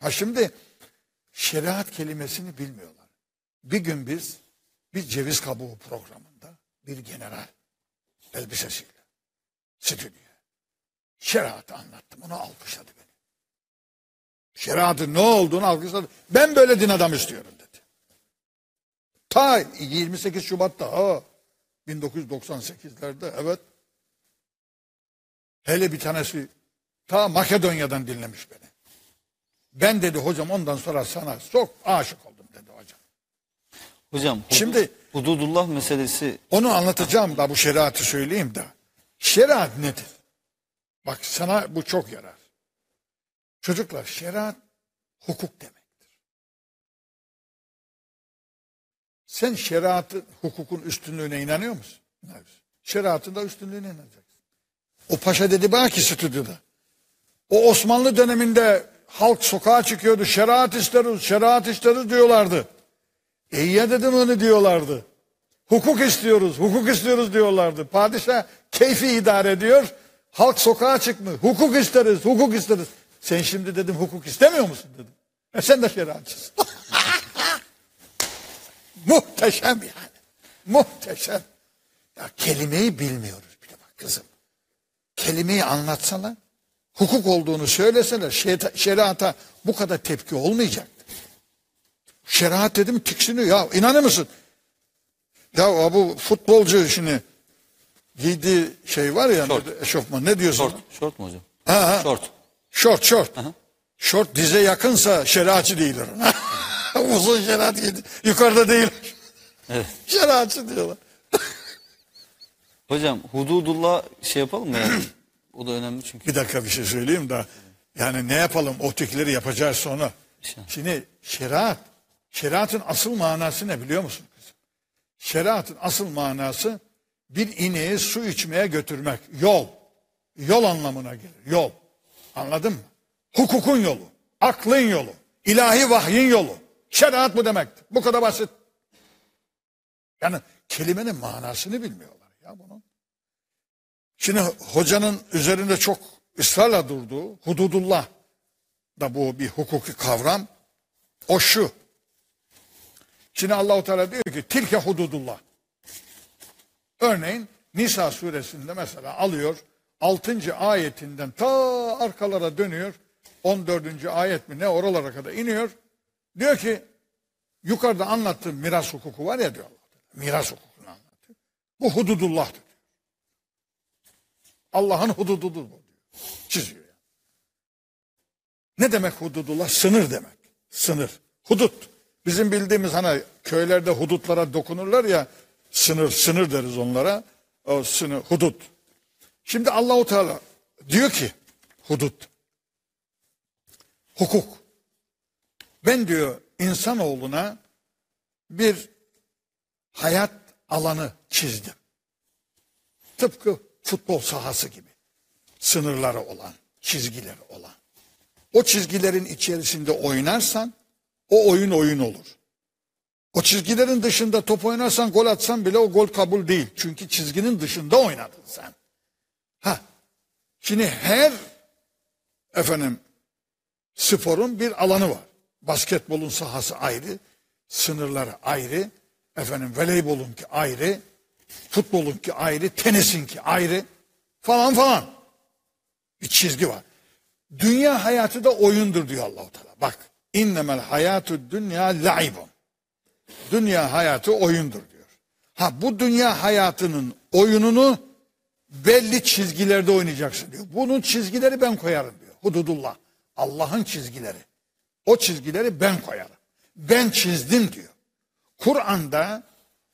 Ha şimdi şeriat kelimesini bilmiyorlar. Bir gün biz bir ceviz kabuğu programında bir general elbisesiyle stüdyoya şeriatı anlattım. Onu alkışladı beni. Şeriatın ne olduğunu alkışladı. Ben böyle din adamı istiyorum dedi. Ta yirmi sekiz Şubat'ta ha, bin dokuz yüz doksan sekizlerde evet. Hele bir tanesi ta Makedonya'dan dinlemiş beni. Ben dedi hocam ondan sonra sana çok aşık oldum dedi hocam. Hocam şimdi hududullah meselesi. Onu anlatacağım da bu şeriatı söyleyeyim de. Şeriat nedir? Bak sana bu çok yarar. Çocuklar şeriat hukuk demektir. Sen şeriatın hukukun üstünlüğüne inanıyor musun? Hayır. Şeriatın da üstünlüğüne inanacaksın. O paşa dedi bak ki stüdyoda. O Osmanlı döneminde halk sokağa çıkıyordu. Şeriat isteriz, şeriat isteriz diyorlardı. E ya dedim onu diyorlardı. Hukuk istiyoruz, hukuk istiyoruz diyorlardı. Padişah keyfi idare ediyor. Halk sokağa çıkmış. Hukuk isteriz, hukuk isteriz. Sen şimdi dedim hukuk istemiyor musun dedim. E sen de şeriatçısın. Muhteşem yani. Muhteşem. Ya kelimeyi bilmiyoruz bir de bak kızım. Kelimeyi anlatsalar, hukuk olduğunu söyleseler şeriata bu kadar tepki olmayacaktı. Şeriat dedim tiksiniyor. Ya inanır mısın? Ya bu futbolcu şimdi giydiği şey var ya şort. Eşofman ne diyorsun? Şort, şort mu hocam? Ha, ha. Şort. Şort, şort. Aha. Şort dize yakınsa şeriatçı değiller. Uzun şeriat giydi. Yukarıda değil. Evet. Şeriatçı diyorlar. Hocam hududullah şey yapalım mı yani? O da önemli çünkü. Bir dakika bir şey söyleyeyim de. Yani ne yapalım? O tükleri yapacağız sonra. Şimdi şeriat. Şeriatın asıl manası ne biliyor musun? Şeriatın asıl manası bir ineği su içmeye götürmek. Yol. Yol anlamına gelir. Yol. Anladın mı? Hukukun yolu. Aklın yolu. İlahi vahyin yolu. Şeriat bu demektir. Bu kadar basit. Yani kelimenin manasını bilmiyor. Bunu. Şimdi hocanın üzerinde çok ısrarla durduğu hududullah da bu bir hukuki kavram. O şu. Şimdi Allah-u Teala diyor ki tilke hududullah. Örneğin Nisa suresinde mesela alıyor altıncı ayetinden ta arkalara dönüyor. on dördüncü ayet mi ne oralara kadar iniyor. Diyor ki yukarıda anlattığım miras hukuku var ya diyor Allah. Miras hukuku. Bu hududullah'tır. Allah'ın hudududur bu. Çiziyor yani. Ne demek hududullah? Sınır demek. Sınır. Hudut. Bizim bildiğimiz hani köylerde hudutlara dokunurlar ya sınır, sınır deriz onlara. O sınır, hudut. Şimdi Allah-u Teala Diyor ki hudut, hukuk. Ben diyor insanoğluna bir hayat alanı çizdim. Tıpkı futbol sahası gibi sınırları olan, çizgileri olan. O çizgilerin içerisinde oynarsan o oyun oyun olur. O çizgilerin dışında top oynarsan, gol atsan bile o gol kabul değil. Çünkü çizginin dışında oynadın sen. Ha. Şimdi her efendim sporun bir alanı var. Basketbolun sahası ayrı, sınırları ayrı, efendim voleybolunki ayrı, futbolunki ayrı, tenisinki ayrı falan falan. Bir çizgi var. Dünya hayatı da oyundur diyor Allah-u Teala. Bak, innemel hayatü dünya laibun. Dünya hayatı oyundur diyor. Ha, bu dünya hayatının oyununu belli çizgilerde oynayacaksın diyor. Bunun çizgileri ben koyarım diyor. Hududullah. Allah'ın çizgileri. O çizgileri ben koyarım. Ben çizdim diyor. Kur'an'da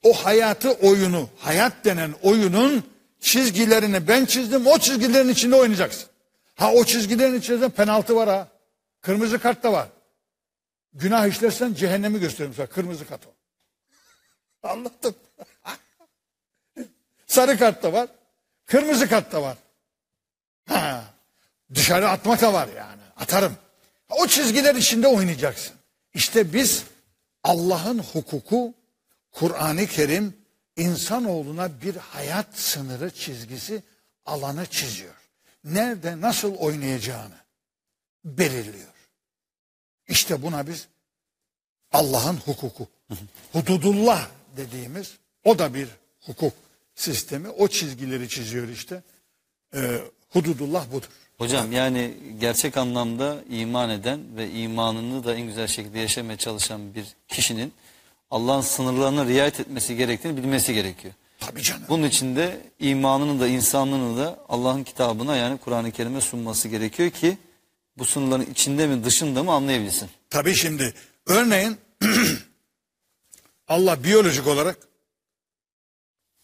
o hayatı oyunu, hayat denen oyunun çizgilerini ben çizdim. O çizgilerin içinde oynayacaksın. Ha, o çizgilerin içerisinde penaltı var ha. Kırmızı kart da var. Günah işlersen cehennemi gösteririm sana. Kırmızı kart o. Anlattım. Sarı kart da var. Kırmızı kart da var. Ha. Dışarı atmak da var yani. Atarım. O çizgiler içinde oynayacaksın. İşte biz Allah'ın hukuku, Kur'an-ı Kerim insanoğluna bir hayat sınırı çizgisi, alanı çiziyor. Nerede nasıl oynayacağını belirliyor. İşte buna biz Allah'ın hukuku, hududullah dediğimiz, o da bir hukuk sistemi. O çizgileri çiziyor işte. Ee, hududullah budur. Hocam yani gerçek anlamda iman eden ve imanını da en güzel şekilde yaşamaya çalışan bir kişinin Allah'ın sınırlarına riayet etmesi gerektiğini bilmesi gerekiyor. Tabii canım. Bunun için de imanını da insanlığını da Allah'ın kitabına, yani Kur'an-ı Kerim'e sunması gerekiyor ki bu sınırların içinde mi dışında mı anlayabilsin. Tabii şimdi örneğin Allah biyolojik olarak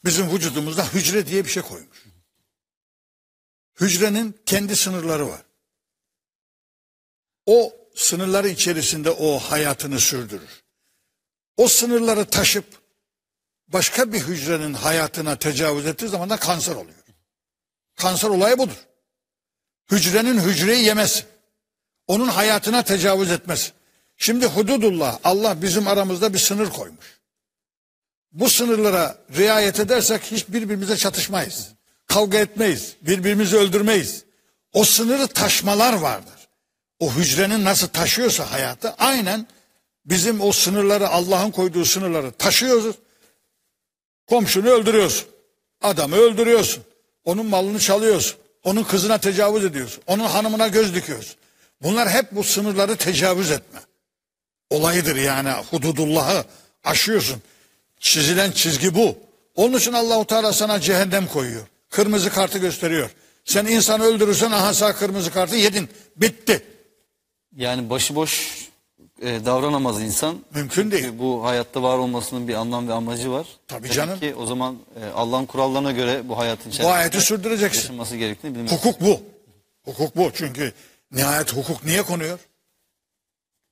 bizim vücudumuzda hücre diye bir şey koymuş. Hücrenin kendi sınırları var. O sınırları içerisinde o hayatını sürdürür. O sınırları taşıp başka bir hücrenin hayatına tecavüz ettiği zaman da kanser oluyor. Kanser olayı budur. Hücrenin hücreyi yemesi. Onun hayatına tecavüz etmesi. Şimdi hududullah, Allah bizim aramızda bir sınır koymuş. Bu sınırlara riayet edersek hiç birbirimize çatışmayız. Kavga etmeyiz. Birbirimizi öldürmeyiz. O sınırı taşmalar vardır. O hücrenin nasıl taşıyorsa hayatı, aynen bizim o sınırları, Allah'ın koyduğu sınırları taşıyoruz. Komşunu öldürüyorsun. Adamı öldürüyorsun. Onun malını çalıyorsun. Onun kızına tecavüz ediyorsun. Onun hanımına göz dikiyorsun. Bunlar hep bu sınırları tecavüz etme olayıdır yani. Hududullah'ı aşıyorsun. Çizilen çizgi bu. Onun için Allah-u Teala sana cehennem koyuyor. Kırmızı kartı gösteriyor. Sen insanı öldürürsen aha sağ kırmızı kartı yedin. Bitti. Yani başıboş e, davranamaz insan. Mümkün değil. Çünkü bu hayatta var olmasının bir anlam ve amacı var. Tabii demek canım. Ki o zaman e, Allah'ın kurallarına göre bu hayatın içerisinde bu hayatı sürdüreceksin. Yaşanması gerektiğini bilmek. Hukuk bu. Hukuk bu. Çünkü nihayet hukuk niye konuyor?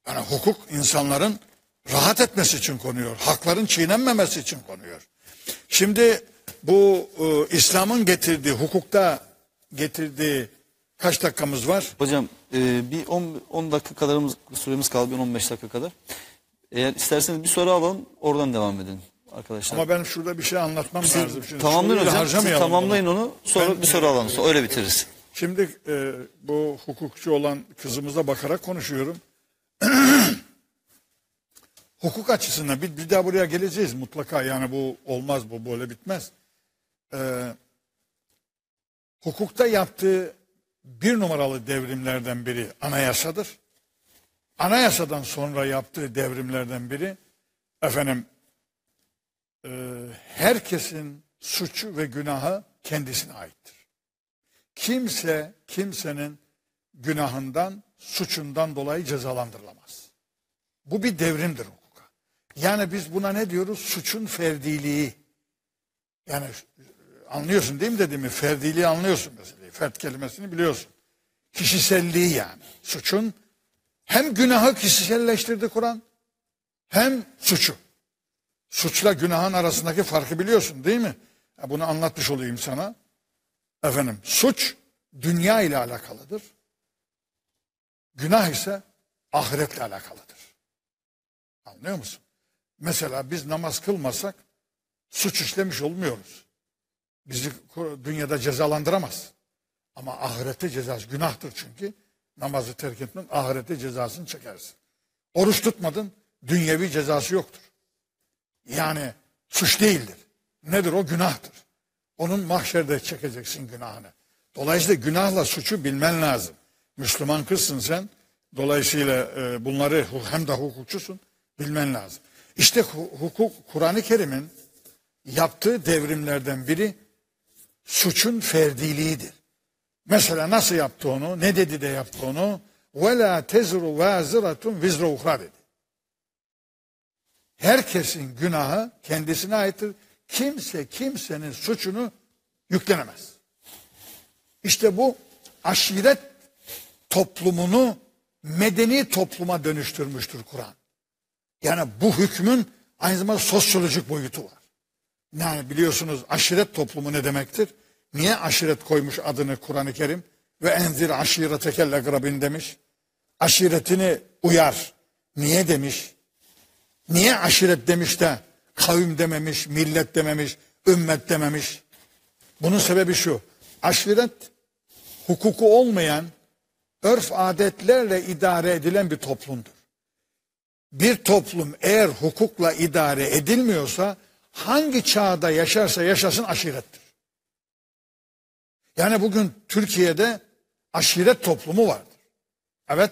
Yani hukuk insanların rahat etmesi için konuyor. Hakların çiğnenmemesi için konuyor. Şimdi bu e, İslam'ın getirdiği, hukukta getirdiği, kaç dakikamız var? Hocam e, bir on dakika kadarımız, süremiz kaldı, on beş dakika kadar. Eğer isterseniz bir soru alalım, oradan devam edelim arkadaşlar. Ama ben şurada bir şey anlatmam siz lazım. Şimdi tamamlayın hocam, siz tamamlayın bunu. onu, sonra ben, bir soru alalım, sonra öyle bitiririz. Şimdi e, bu hukukçu olan kızımıza bakarak konuşuyorum. Hukuk açısından bir, bir daha buraya geleceğiz mutlaka, yani bu olmaz, bu böyle bitmez. Ee, hukukta yaptığı bir numaralı devrimlerden biri anayasadır. Anayasadan sonra yaptığı devrimlerden biri efendim e, herkesin suçu ve günahı kendisine aittir. Kimse kimsenin günahından, suçundan dolayı cezalandırılamaz. Bu bir devrimdir hukuka. Yani biz buna ne diyoruz? Suçun ferdiliği. Yani Anlıyorsun değil mi dediğimi? Ferdiliği anlıyorsun meseleyi. Fert kelimesini biliyorsun. Kişiselliği yani. Suçun hem günahı kişiselleştirdi Kur'an, hem suçu. Suçla günahın arasındaki farkı biliyorsun değil mi? Bunu anlatmış olayım sana. Efendim, suç dünya ile alakalıdır. Günah ise ahiretle alakalıdır. Anlıyor musun? Mesela biz namaz kılmasak suç işlemiş olmuyoruz. Bizi dünyada cezalandıramaz. Ama ahirette cezası günahtır çünkü. Namazı terk etmen ahirette cezasını çekersin. Oruç tutmadın, dünyevi cezası yoktur. Yani suç değildir. Nedir o? Günahtır. Onun mahşerde çekeceksin günahını. Dolayısıyla günahla suçu bilmen lazım. Müslüman kızsın sen. Dolayısıyla bunları hem de hukukçusun, bilmen lazım. İşte hukuk, Kur'an-ı Kerim'in yaptığı devrimlerden biri suçun ferdiliğidir. Mesela nasıl yaptı onu? Ne dedi de yaptı onu? وَلَا تَزْرُ وَازِرَةٌ وِزْرَ اُخْرَى dedi. Herkesin günahı kendisine aittir. Kimse kimsenin suçunu yüklenemez. İşte bu aşiret toplumunu medeni topluma dönüştürmüştür Kur'an. Yani bu hükmün aynı zamanda sosyolojik boyutu var. Yani biliyorsunuz aşiret toplumu ne demektir? Niye aşiret koymuş adını Kur'an-ı Kerim? Ve enzir aşireteke legrabin demiş. Aşiretini uyar. Niye demiş? Niye aşiret demiş de kavim dememiş, millet dememiş, ümmet dememiş? Bunun sebebi şu. Aşiret hukuku olmayan, örf adetlerle idare edilen bir toplumdur. Bir toplum eğer hukukla idare edilmiyorsa hangi çağda yaşarsa yaşasın aşirettir. Yani bugün Türkiye'de aşiret toplumu vardır. Evet.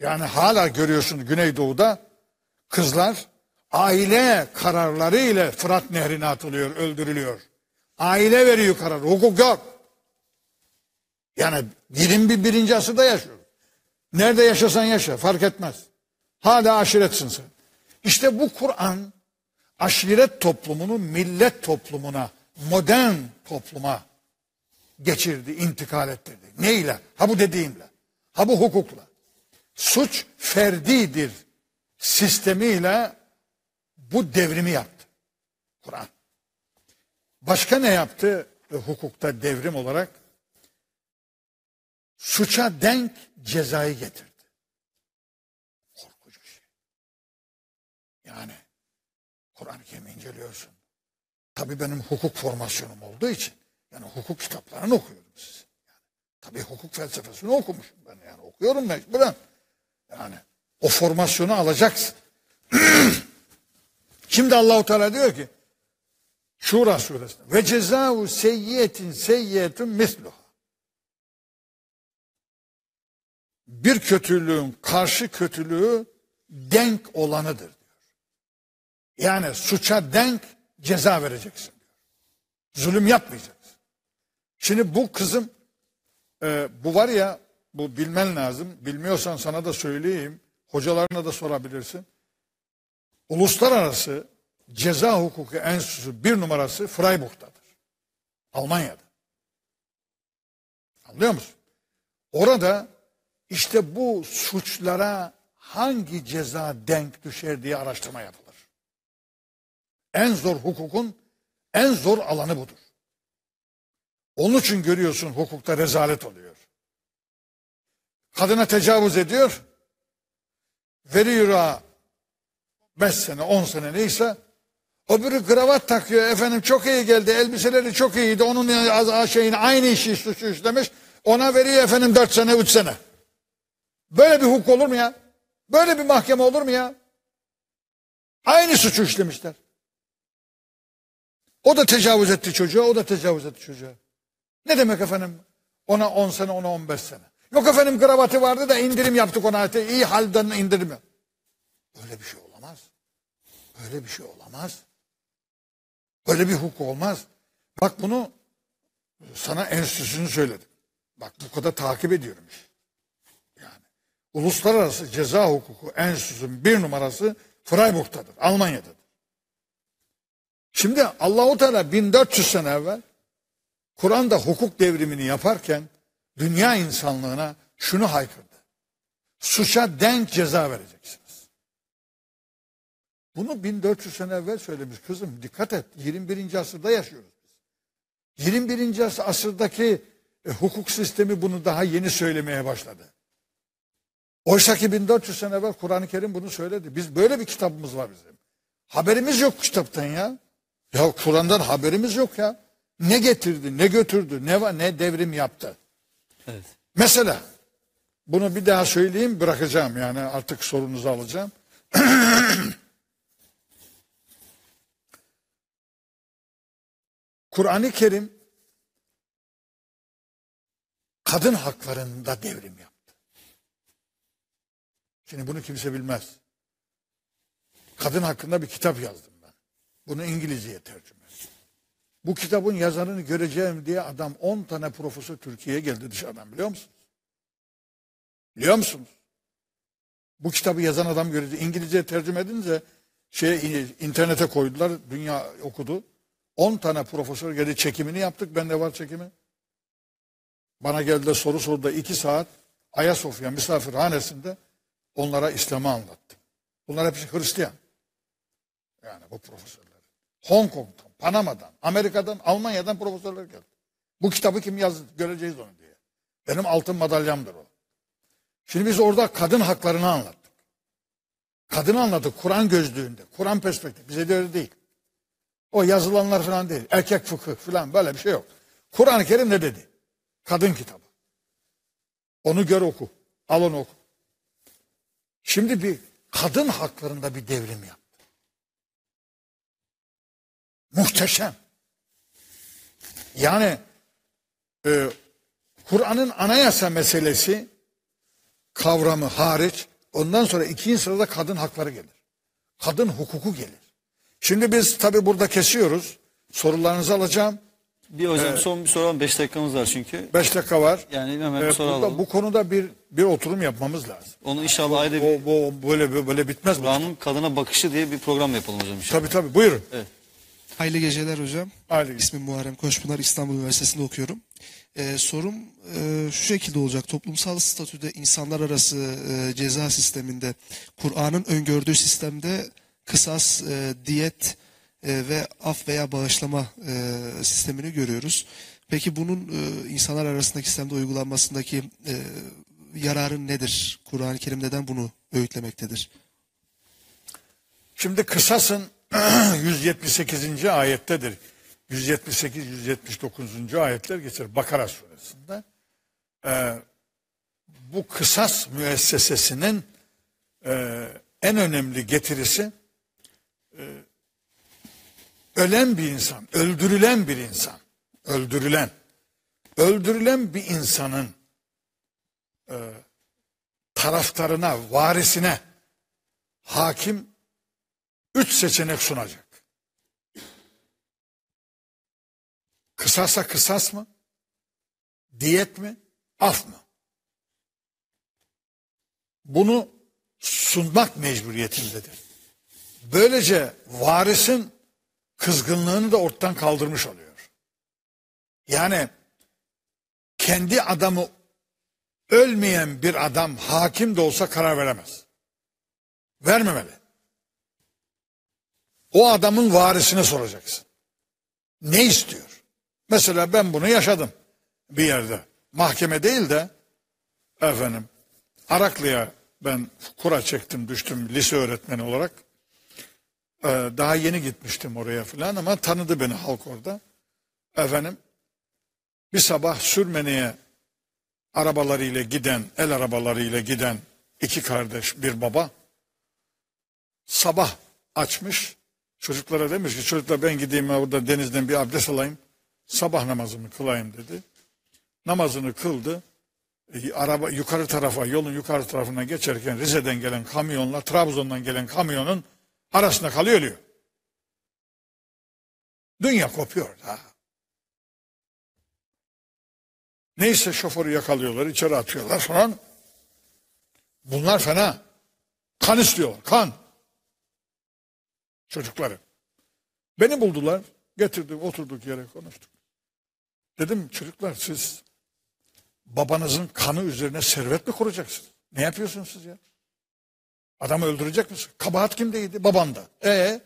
Yani hala görüyorsun Güneydoğu'da kızlar aile kararları ile Fırat Nehri'ne atılıyor, öldürülüyor. Aile veriyor kararı, hukuk yok. Yani yirmi birinci asırda yaşıyor. Nerede yaşasan yaşa, fark etmez. Hala aşiretsin sen. İşte bu Kur'an aşiret toplumunu millet toplumuna, modern topluma geçirdi, intikal ettirdi. Neyle? Ha bu dediğimle. Ha bu hukukla. Suç ferdidir sistemiyle bu devrimi yaptı Kur'an. Başka ne yaptı hukukta devrim olarak? Suça denk cezayı getirdi. Korkunç bir şey. Yani Kur'an-ı Kerim'i inceliyorsun. Tabii benim hukuk formasyonum olduğu için yani hukuk kitaplarını okuyorum siz. Yani, tabii hukuk felsefesini okumuşum ben yani okuyorum mecburen. Yani o formasyonu alacaksın. Şimdi Allah-u Teala diyor ki Şura suresinde ve cezâhu seyyiyetin seyyiyetun misluha. Bir kötülüğün karşı kötülüğü denk olanıdır diyor. Yani suça denk ceza vereceksin diyor. Zulüm yapmayacaksın. Şimdi bu kızım e, bu var ya bu bilmen lazım. Bilmiyorsan sana da söyleyeyim. Hocalarına da sorabilirsin. Uluslararası Ceza Hukuku Enstitüsü bir numarası Freiburg'dadır. Almanya'da. Anlıyor musun? Orada İşte bu suçlara hangi ceza denk düşer diye araştırma yapılır. En zor hukukun en zor alanı budur. Onun için görüyorsun hukukta rezalet oluyor. Kadına tecavüz ediyor. Veriyor beş sene on sene neyse. Öbürü kravat takıyor efendim çok iyi geldi elbiseleri çok iyiydi. Onun şeyini aynı işi suçu işlemiş. Ona veriyor efendim dört sene üç sene. Böyle bir hukuk olur mu ya? Böyle bir mahkeme olur mu ya? Aynı suçu işlemişler. O da tecavüz etti çocuğa, o da tecavüz etti çocuğa. Ne demek efendim? Ona on sene, ona on beş sene. Yok efendim kravatı vardı da indirim yaptık ona. İyi halden indirim yaptık. Öyle bir şey olamaz. Öyle bir şey olamaz. Öyle bir hukuk olmaz. Bak bunu sana enstitüsünü söyledim. Bak bu kadar takip ediyorum işte. Uluslararası Ceza Hukuku Enstitüsü'nün bir numarası Freiburg'tadır, Almanya'dadır. Şimdi Allah-u Teala bin dört yüz sene evvel Kur'an'da hukuk devrimini yaparken dünya insanlığına şunu haykırdı. Suça denk ceza vereceksiniz. Bunu bin dört yüz sene evvel söylemiş. Kızım dikkat et, yirmi birinci asırda yaşıyoruz biz. yirmi birinci asırdaki e, hukuk sistemi bunu daha yeni söylemeye başladı. Oysa ki bin dört yüz sene evvel Kur'an-ı Kerim bunu söyledi. Biz böyle bir kitabımız var bizim. Haberimiz yok kitaptan ya. Ya Kur'an'dan haberimiz yok ya. Ne getirdi, ne götürdü, ne ne devrim yaptı. Evet. Mesela bunu bir daha söyleyeyim, bırakacağım yani artık sorunuzu alacağım. Kur'an-ı Kerim kadın haklarında devrim yaptı. Şimdi bunu kimse bilmez. Kadın hakkında bir kitap yazdım ben. Bunu İngilizceye tercüme. Bu kitabın yazarını göreceğim diye adam on tane profesör Türkiye'ye geldi dışarıdan, biliyor musunuz? Biliyor musunuz? Bu kitabı yazan adam göreceğim. İngilizceye tercüme edince şey, internete koydular, dünya okudu. on tane profesör geldi, çekimini yaptık, bende var çekimi. Bana geldiler, soru sordu da iki saat Ayasofya misafirhanesinde onlara İslam'ı anlattım. Bunlar hepsi Hristiyan. Yani bu profesörler. Hong Kong'da, Panama'dan, Amerika'dan, Almanya'dan profesörler geldi. Bu kitabı kim yazdı göreceğiz onu diye. Benim altın madalyamdır o. Şimdi biz orada kadın haklarını anlattık. Kadını anladık Kur'an gözlüğünde, Kur'an perspektifi. Bize de öyle değil. O yazılanlar falan değil. Erkek fıkıh falan böyle bir şey yok. Kur'an-ı Kerim ne dedi? Kadın kitabı. Onu gör oku. Al onu oku. Şimdi bir kadın haklarında bir devrim yaptı. Muhteşem. Yani e, Kur'an'ın anayasa meselesi kavramı hariç ondan sonra ikinci sırada kadın hakları gelir. Kadın hukuku gelir. Şimdi biz tabi burada kesiyoruz. Sorularınızı alacağım. Bir hocam ee, son bir soru, beş dakikamız var çünkü. beş dakika var. Yani hemen ee, burada, bu konuda bir bir oturum yapmamız lazım. Onu inşallah yani, ayda bir... O, o, böyle, böyle bitmez. Kur'an'ın kadına bakışı diye bir program yapalım hocam inşallah. Tabi tabi buyurun. Evet. Hayırlı geceler hocam. Hayırlı. İsmim Muharrem Koçpınar, İstanbul Üniversitesi'nde okuyorum. Ee, sorum e, şu şekilde olacak. Toplumsal statüde insanlar arası e, ceza sisteminde Kur'an'ın öngördüğü sistemde kısas, e, diyet e, ve af veya bağışlama e, sistemini görüyoruz. Peki bunun e, insanlar arasındaki sistemde uygulanmasındaki e, yararı nedir? Kur'an-ı Kerim neden bunu öğütlemektedir? Şimdi kısasın yüz yetmiş sekizinci ayettedir. yüz yetmiş sekiz yüz yetmiş dokuzuncu ayetler geçer Bakara Suresi'nde. Ee, bu kısas müessesesinin e, en önemli getirisi e, ölen bir insan, öldürülen bir insan, öldürülen, öldürülen bir insanın e, taraftarına, varisine hakim üç seçenek sunacak. Kısasa kısas mı? Diyet mi? Af mı? Bunu sunmak mecburiyetindedir. Böylece varisin kızgınlığını da ortadan kaldırmış oluyor. Yani kendi adamı ölmeyen bir adam hakim de olsa karar veremez. Vermemeli. O adamın varisine soracaksın. Ne istiyor? Mesela ben bunu yaşadım bir yerde. Mahkeme değil de efendim Araklı'ya ben kura çektim, düştüm lise öğretmeni olarak. Ee, daha yeni gitmiştim oraya filan ama tanıdı beni halk orada. Efendim bir sabah Sürmeni'ye arabalarıyla giden, el arabalarıyla giden iki kardeş bir baba sabah açmış. Çocuklara demiş ki çocuklar ben gideyim orada denizden bir abdest alayım. Sabah namazımı kılayım dedi. Namazını kıldı. E, araba yukarı tarafa, yolun yukarı tarafına geçerken Rize'den gelen kamyonla Trabzon'dan gelen kamyonun arasında kalıyor, ölüyor. Dünya kopuyor ha. Neyse şoförü yakalıyorlar, içeri atıyorlar falan. Bunlar fena. Kan istiyorlar, kan. Çocukları. Beni buldular. Getirdim, oturduk yere, konuştuk. Dedim çocuklar, siz babanızın kanı üzerine servet mi kuracaksınız? Ne yapıyorsunuz siz ya? Adamı öldürecek misin? Kabahat kimdeydi? Babanda. Ee,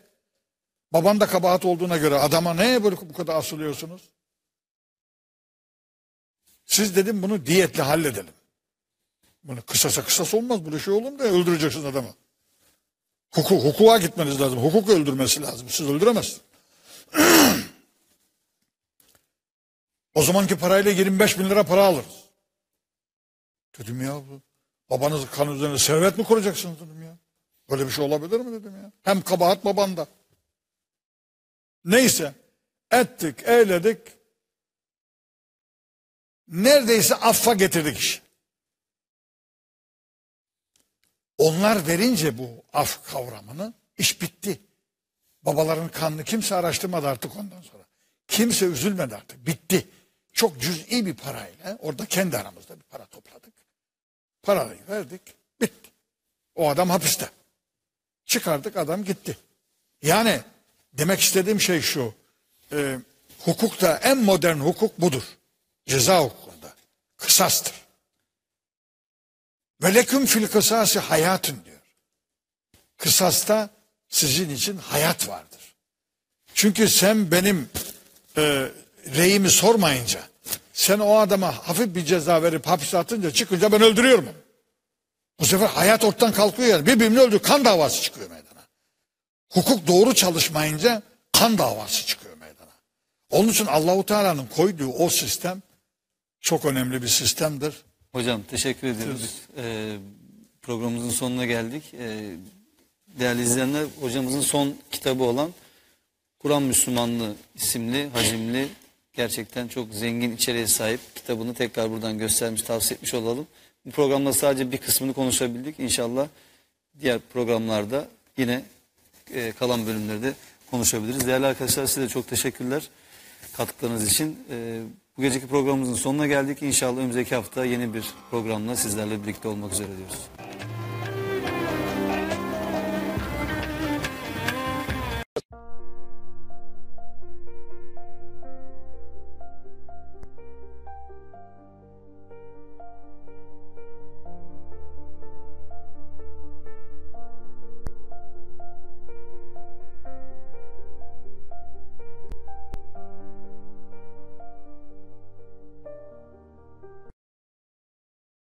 baban da kabahat olduğuna göre adama ne böyle bu kadar asılıyorsunuz? Siz dedim bunu diyetle halledelim. Bunu kısasa kısas olmaz. Böyle şey olur mu? Öldüreceksiniz adamı. Hukuk, hukuka gitmeniz lazım. Hukuk öldürmesi lazım. Siz öldüremezsiniz. O zamanki parayla yirmi beş bin lira para alırız. Dedim ya bu babanızın kanı üzerine servet mi kuracaksınız dedim ya. Böyle bir şey olabilir mi dedim ya. Hem kabahat babanda. Neyse ettik eyledik. Neredeyse affa getirdik işi. Onlar verince bu af kavramını iş bitti. Babaların kanını kimse araştırmadı artık ondan sonra. Kimse üzülmedi artık. Bitti. Çok cüz'i bir parayla orada kendi aramızda bir para topladık. Parayı verdik. Bitti. O adam hapiste. Çıkardık, adam gitti. Yani demek istediğim şey şu. E, hukukta en modern hukuk budur. Ceza hukukunda. Kısastır. Ve leküm fil kısası hayatın diyor. Kısasta sizin için hayat vardır. Çünkü sen benim e, reyimi sormayınca, sen o adama hafif bir ceza verip hapse atınca, çıkınca ben öldürüyorum. Bu sefer hayat ortadan kalkıyor yani. Birbirini öldürüyor. Kan davası çıkıyor meydana. Hukuk doğru çalışmayınca kan davası çıkıyor meydana. Onun için Allahu Teala'nın koyduğu o sistem çok önemli bir sistemdir. Hocam teşekkür ediyoruz. Ee, programımızın sonuna geldik. Ee, değerli izleyenler, hocamızın son kitabı olan Kur'an Müslümanlığı isimli, hacimli, gerçekten çok zengin içeriğe sahip kitabını tekrar buradan göstermiş, tavsiye etmiş olalım. Bu programda sadece bir kısmını konuşabildik. İnşallah diğer programlarda yine e, kalan bölümlerde konuşabiliriz. Değerli arkadaşlar, size çok teşekkürler katkılarınız için. E, Bu geceki programımızın sonuna geldik. İnşallah önümüzdeki hafta yeni bir programla sizlerle birlikte olmak üzere diyoruz.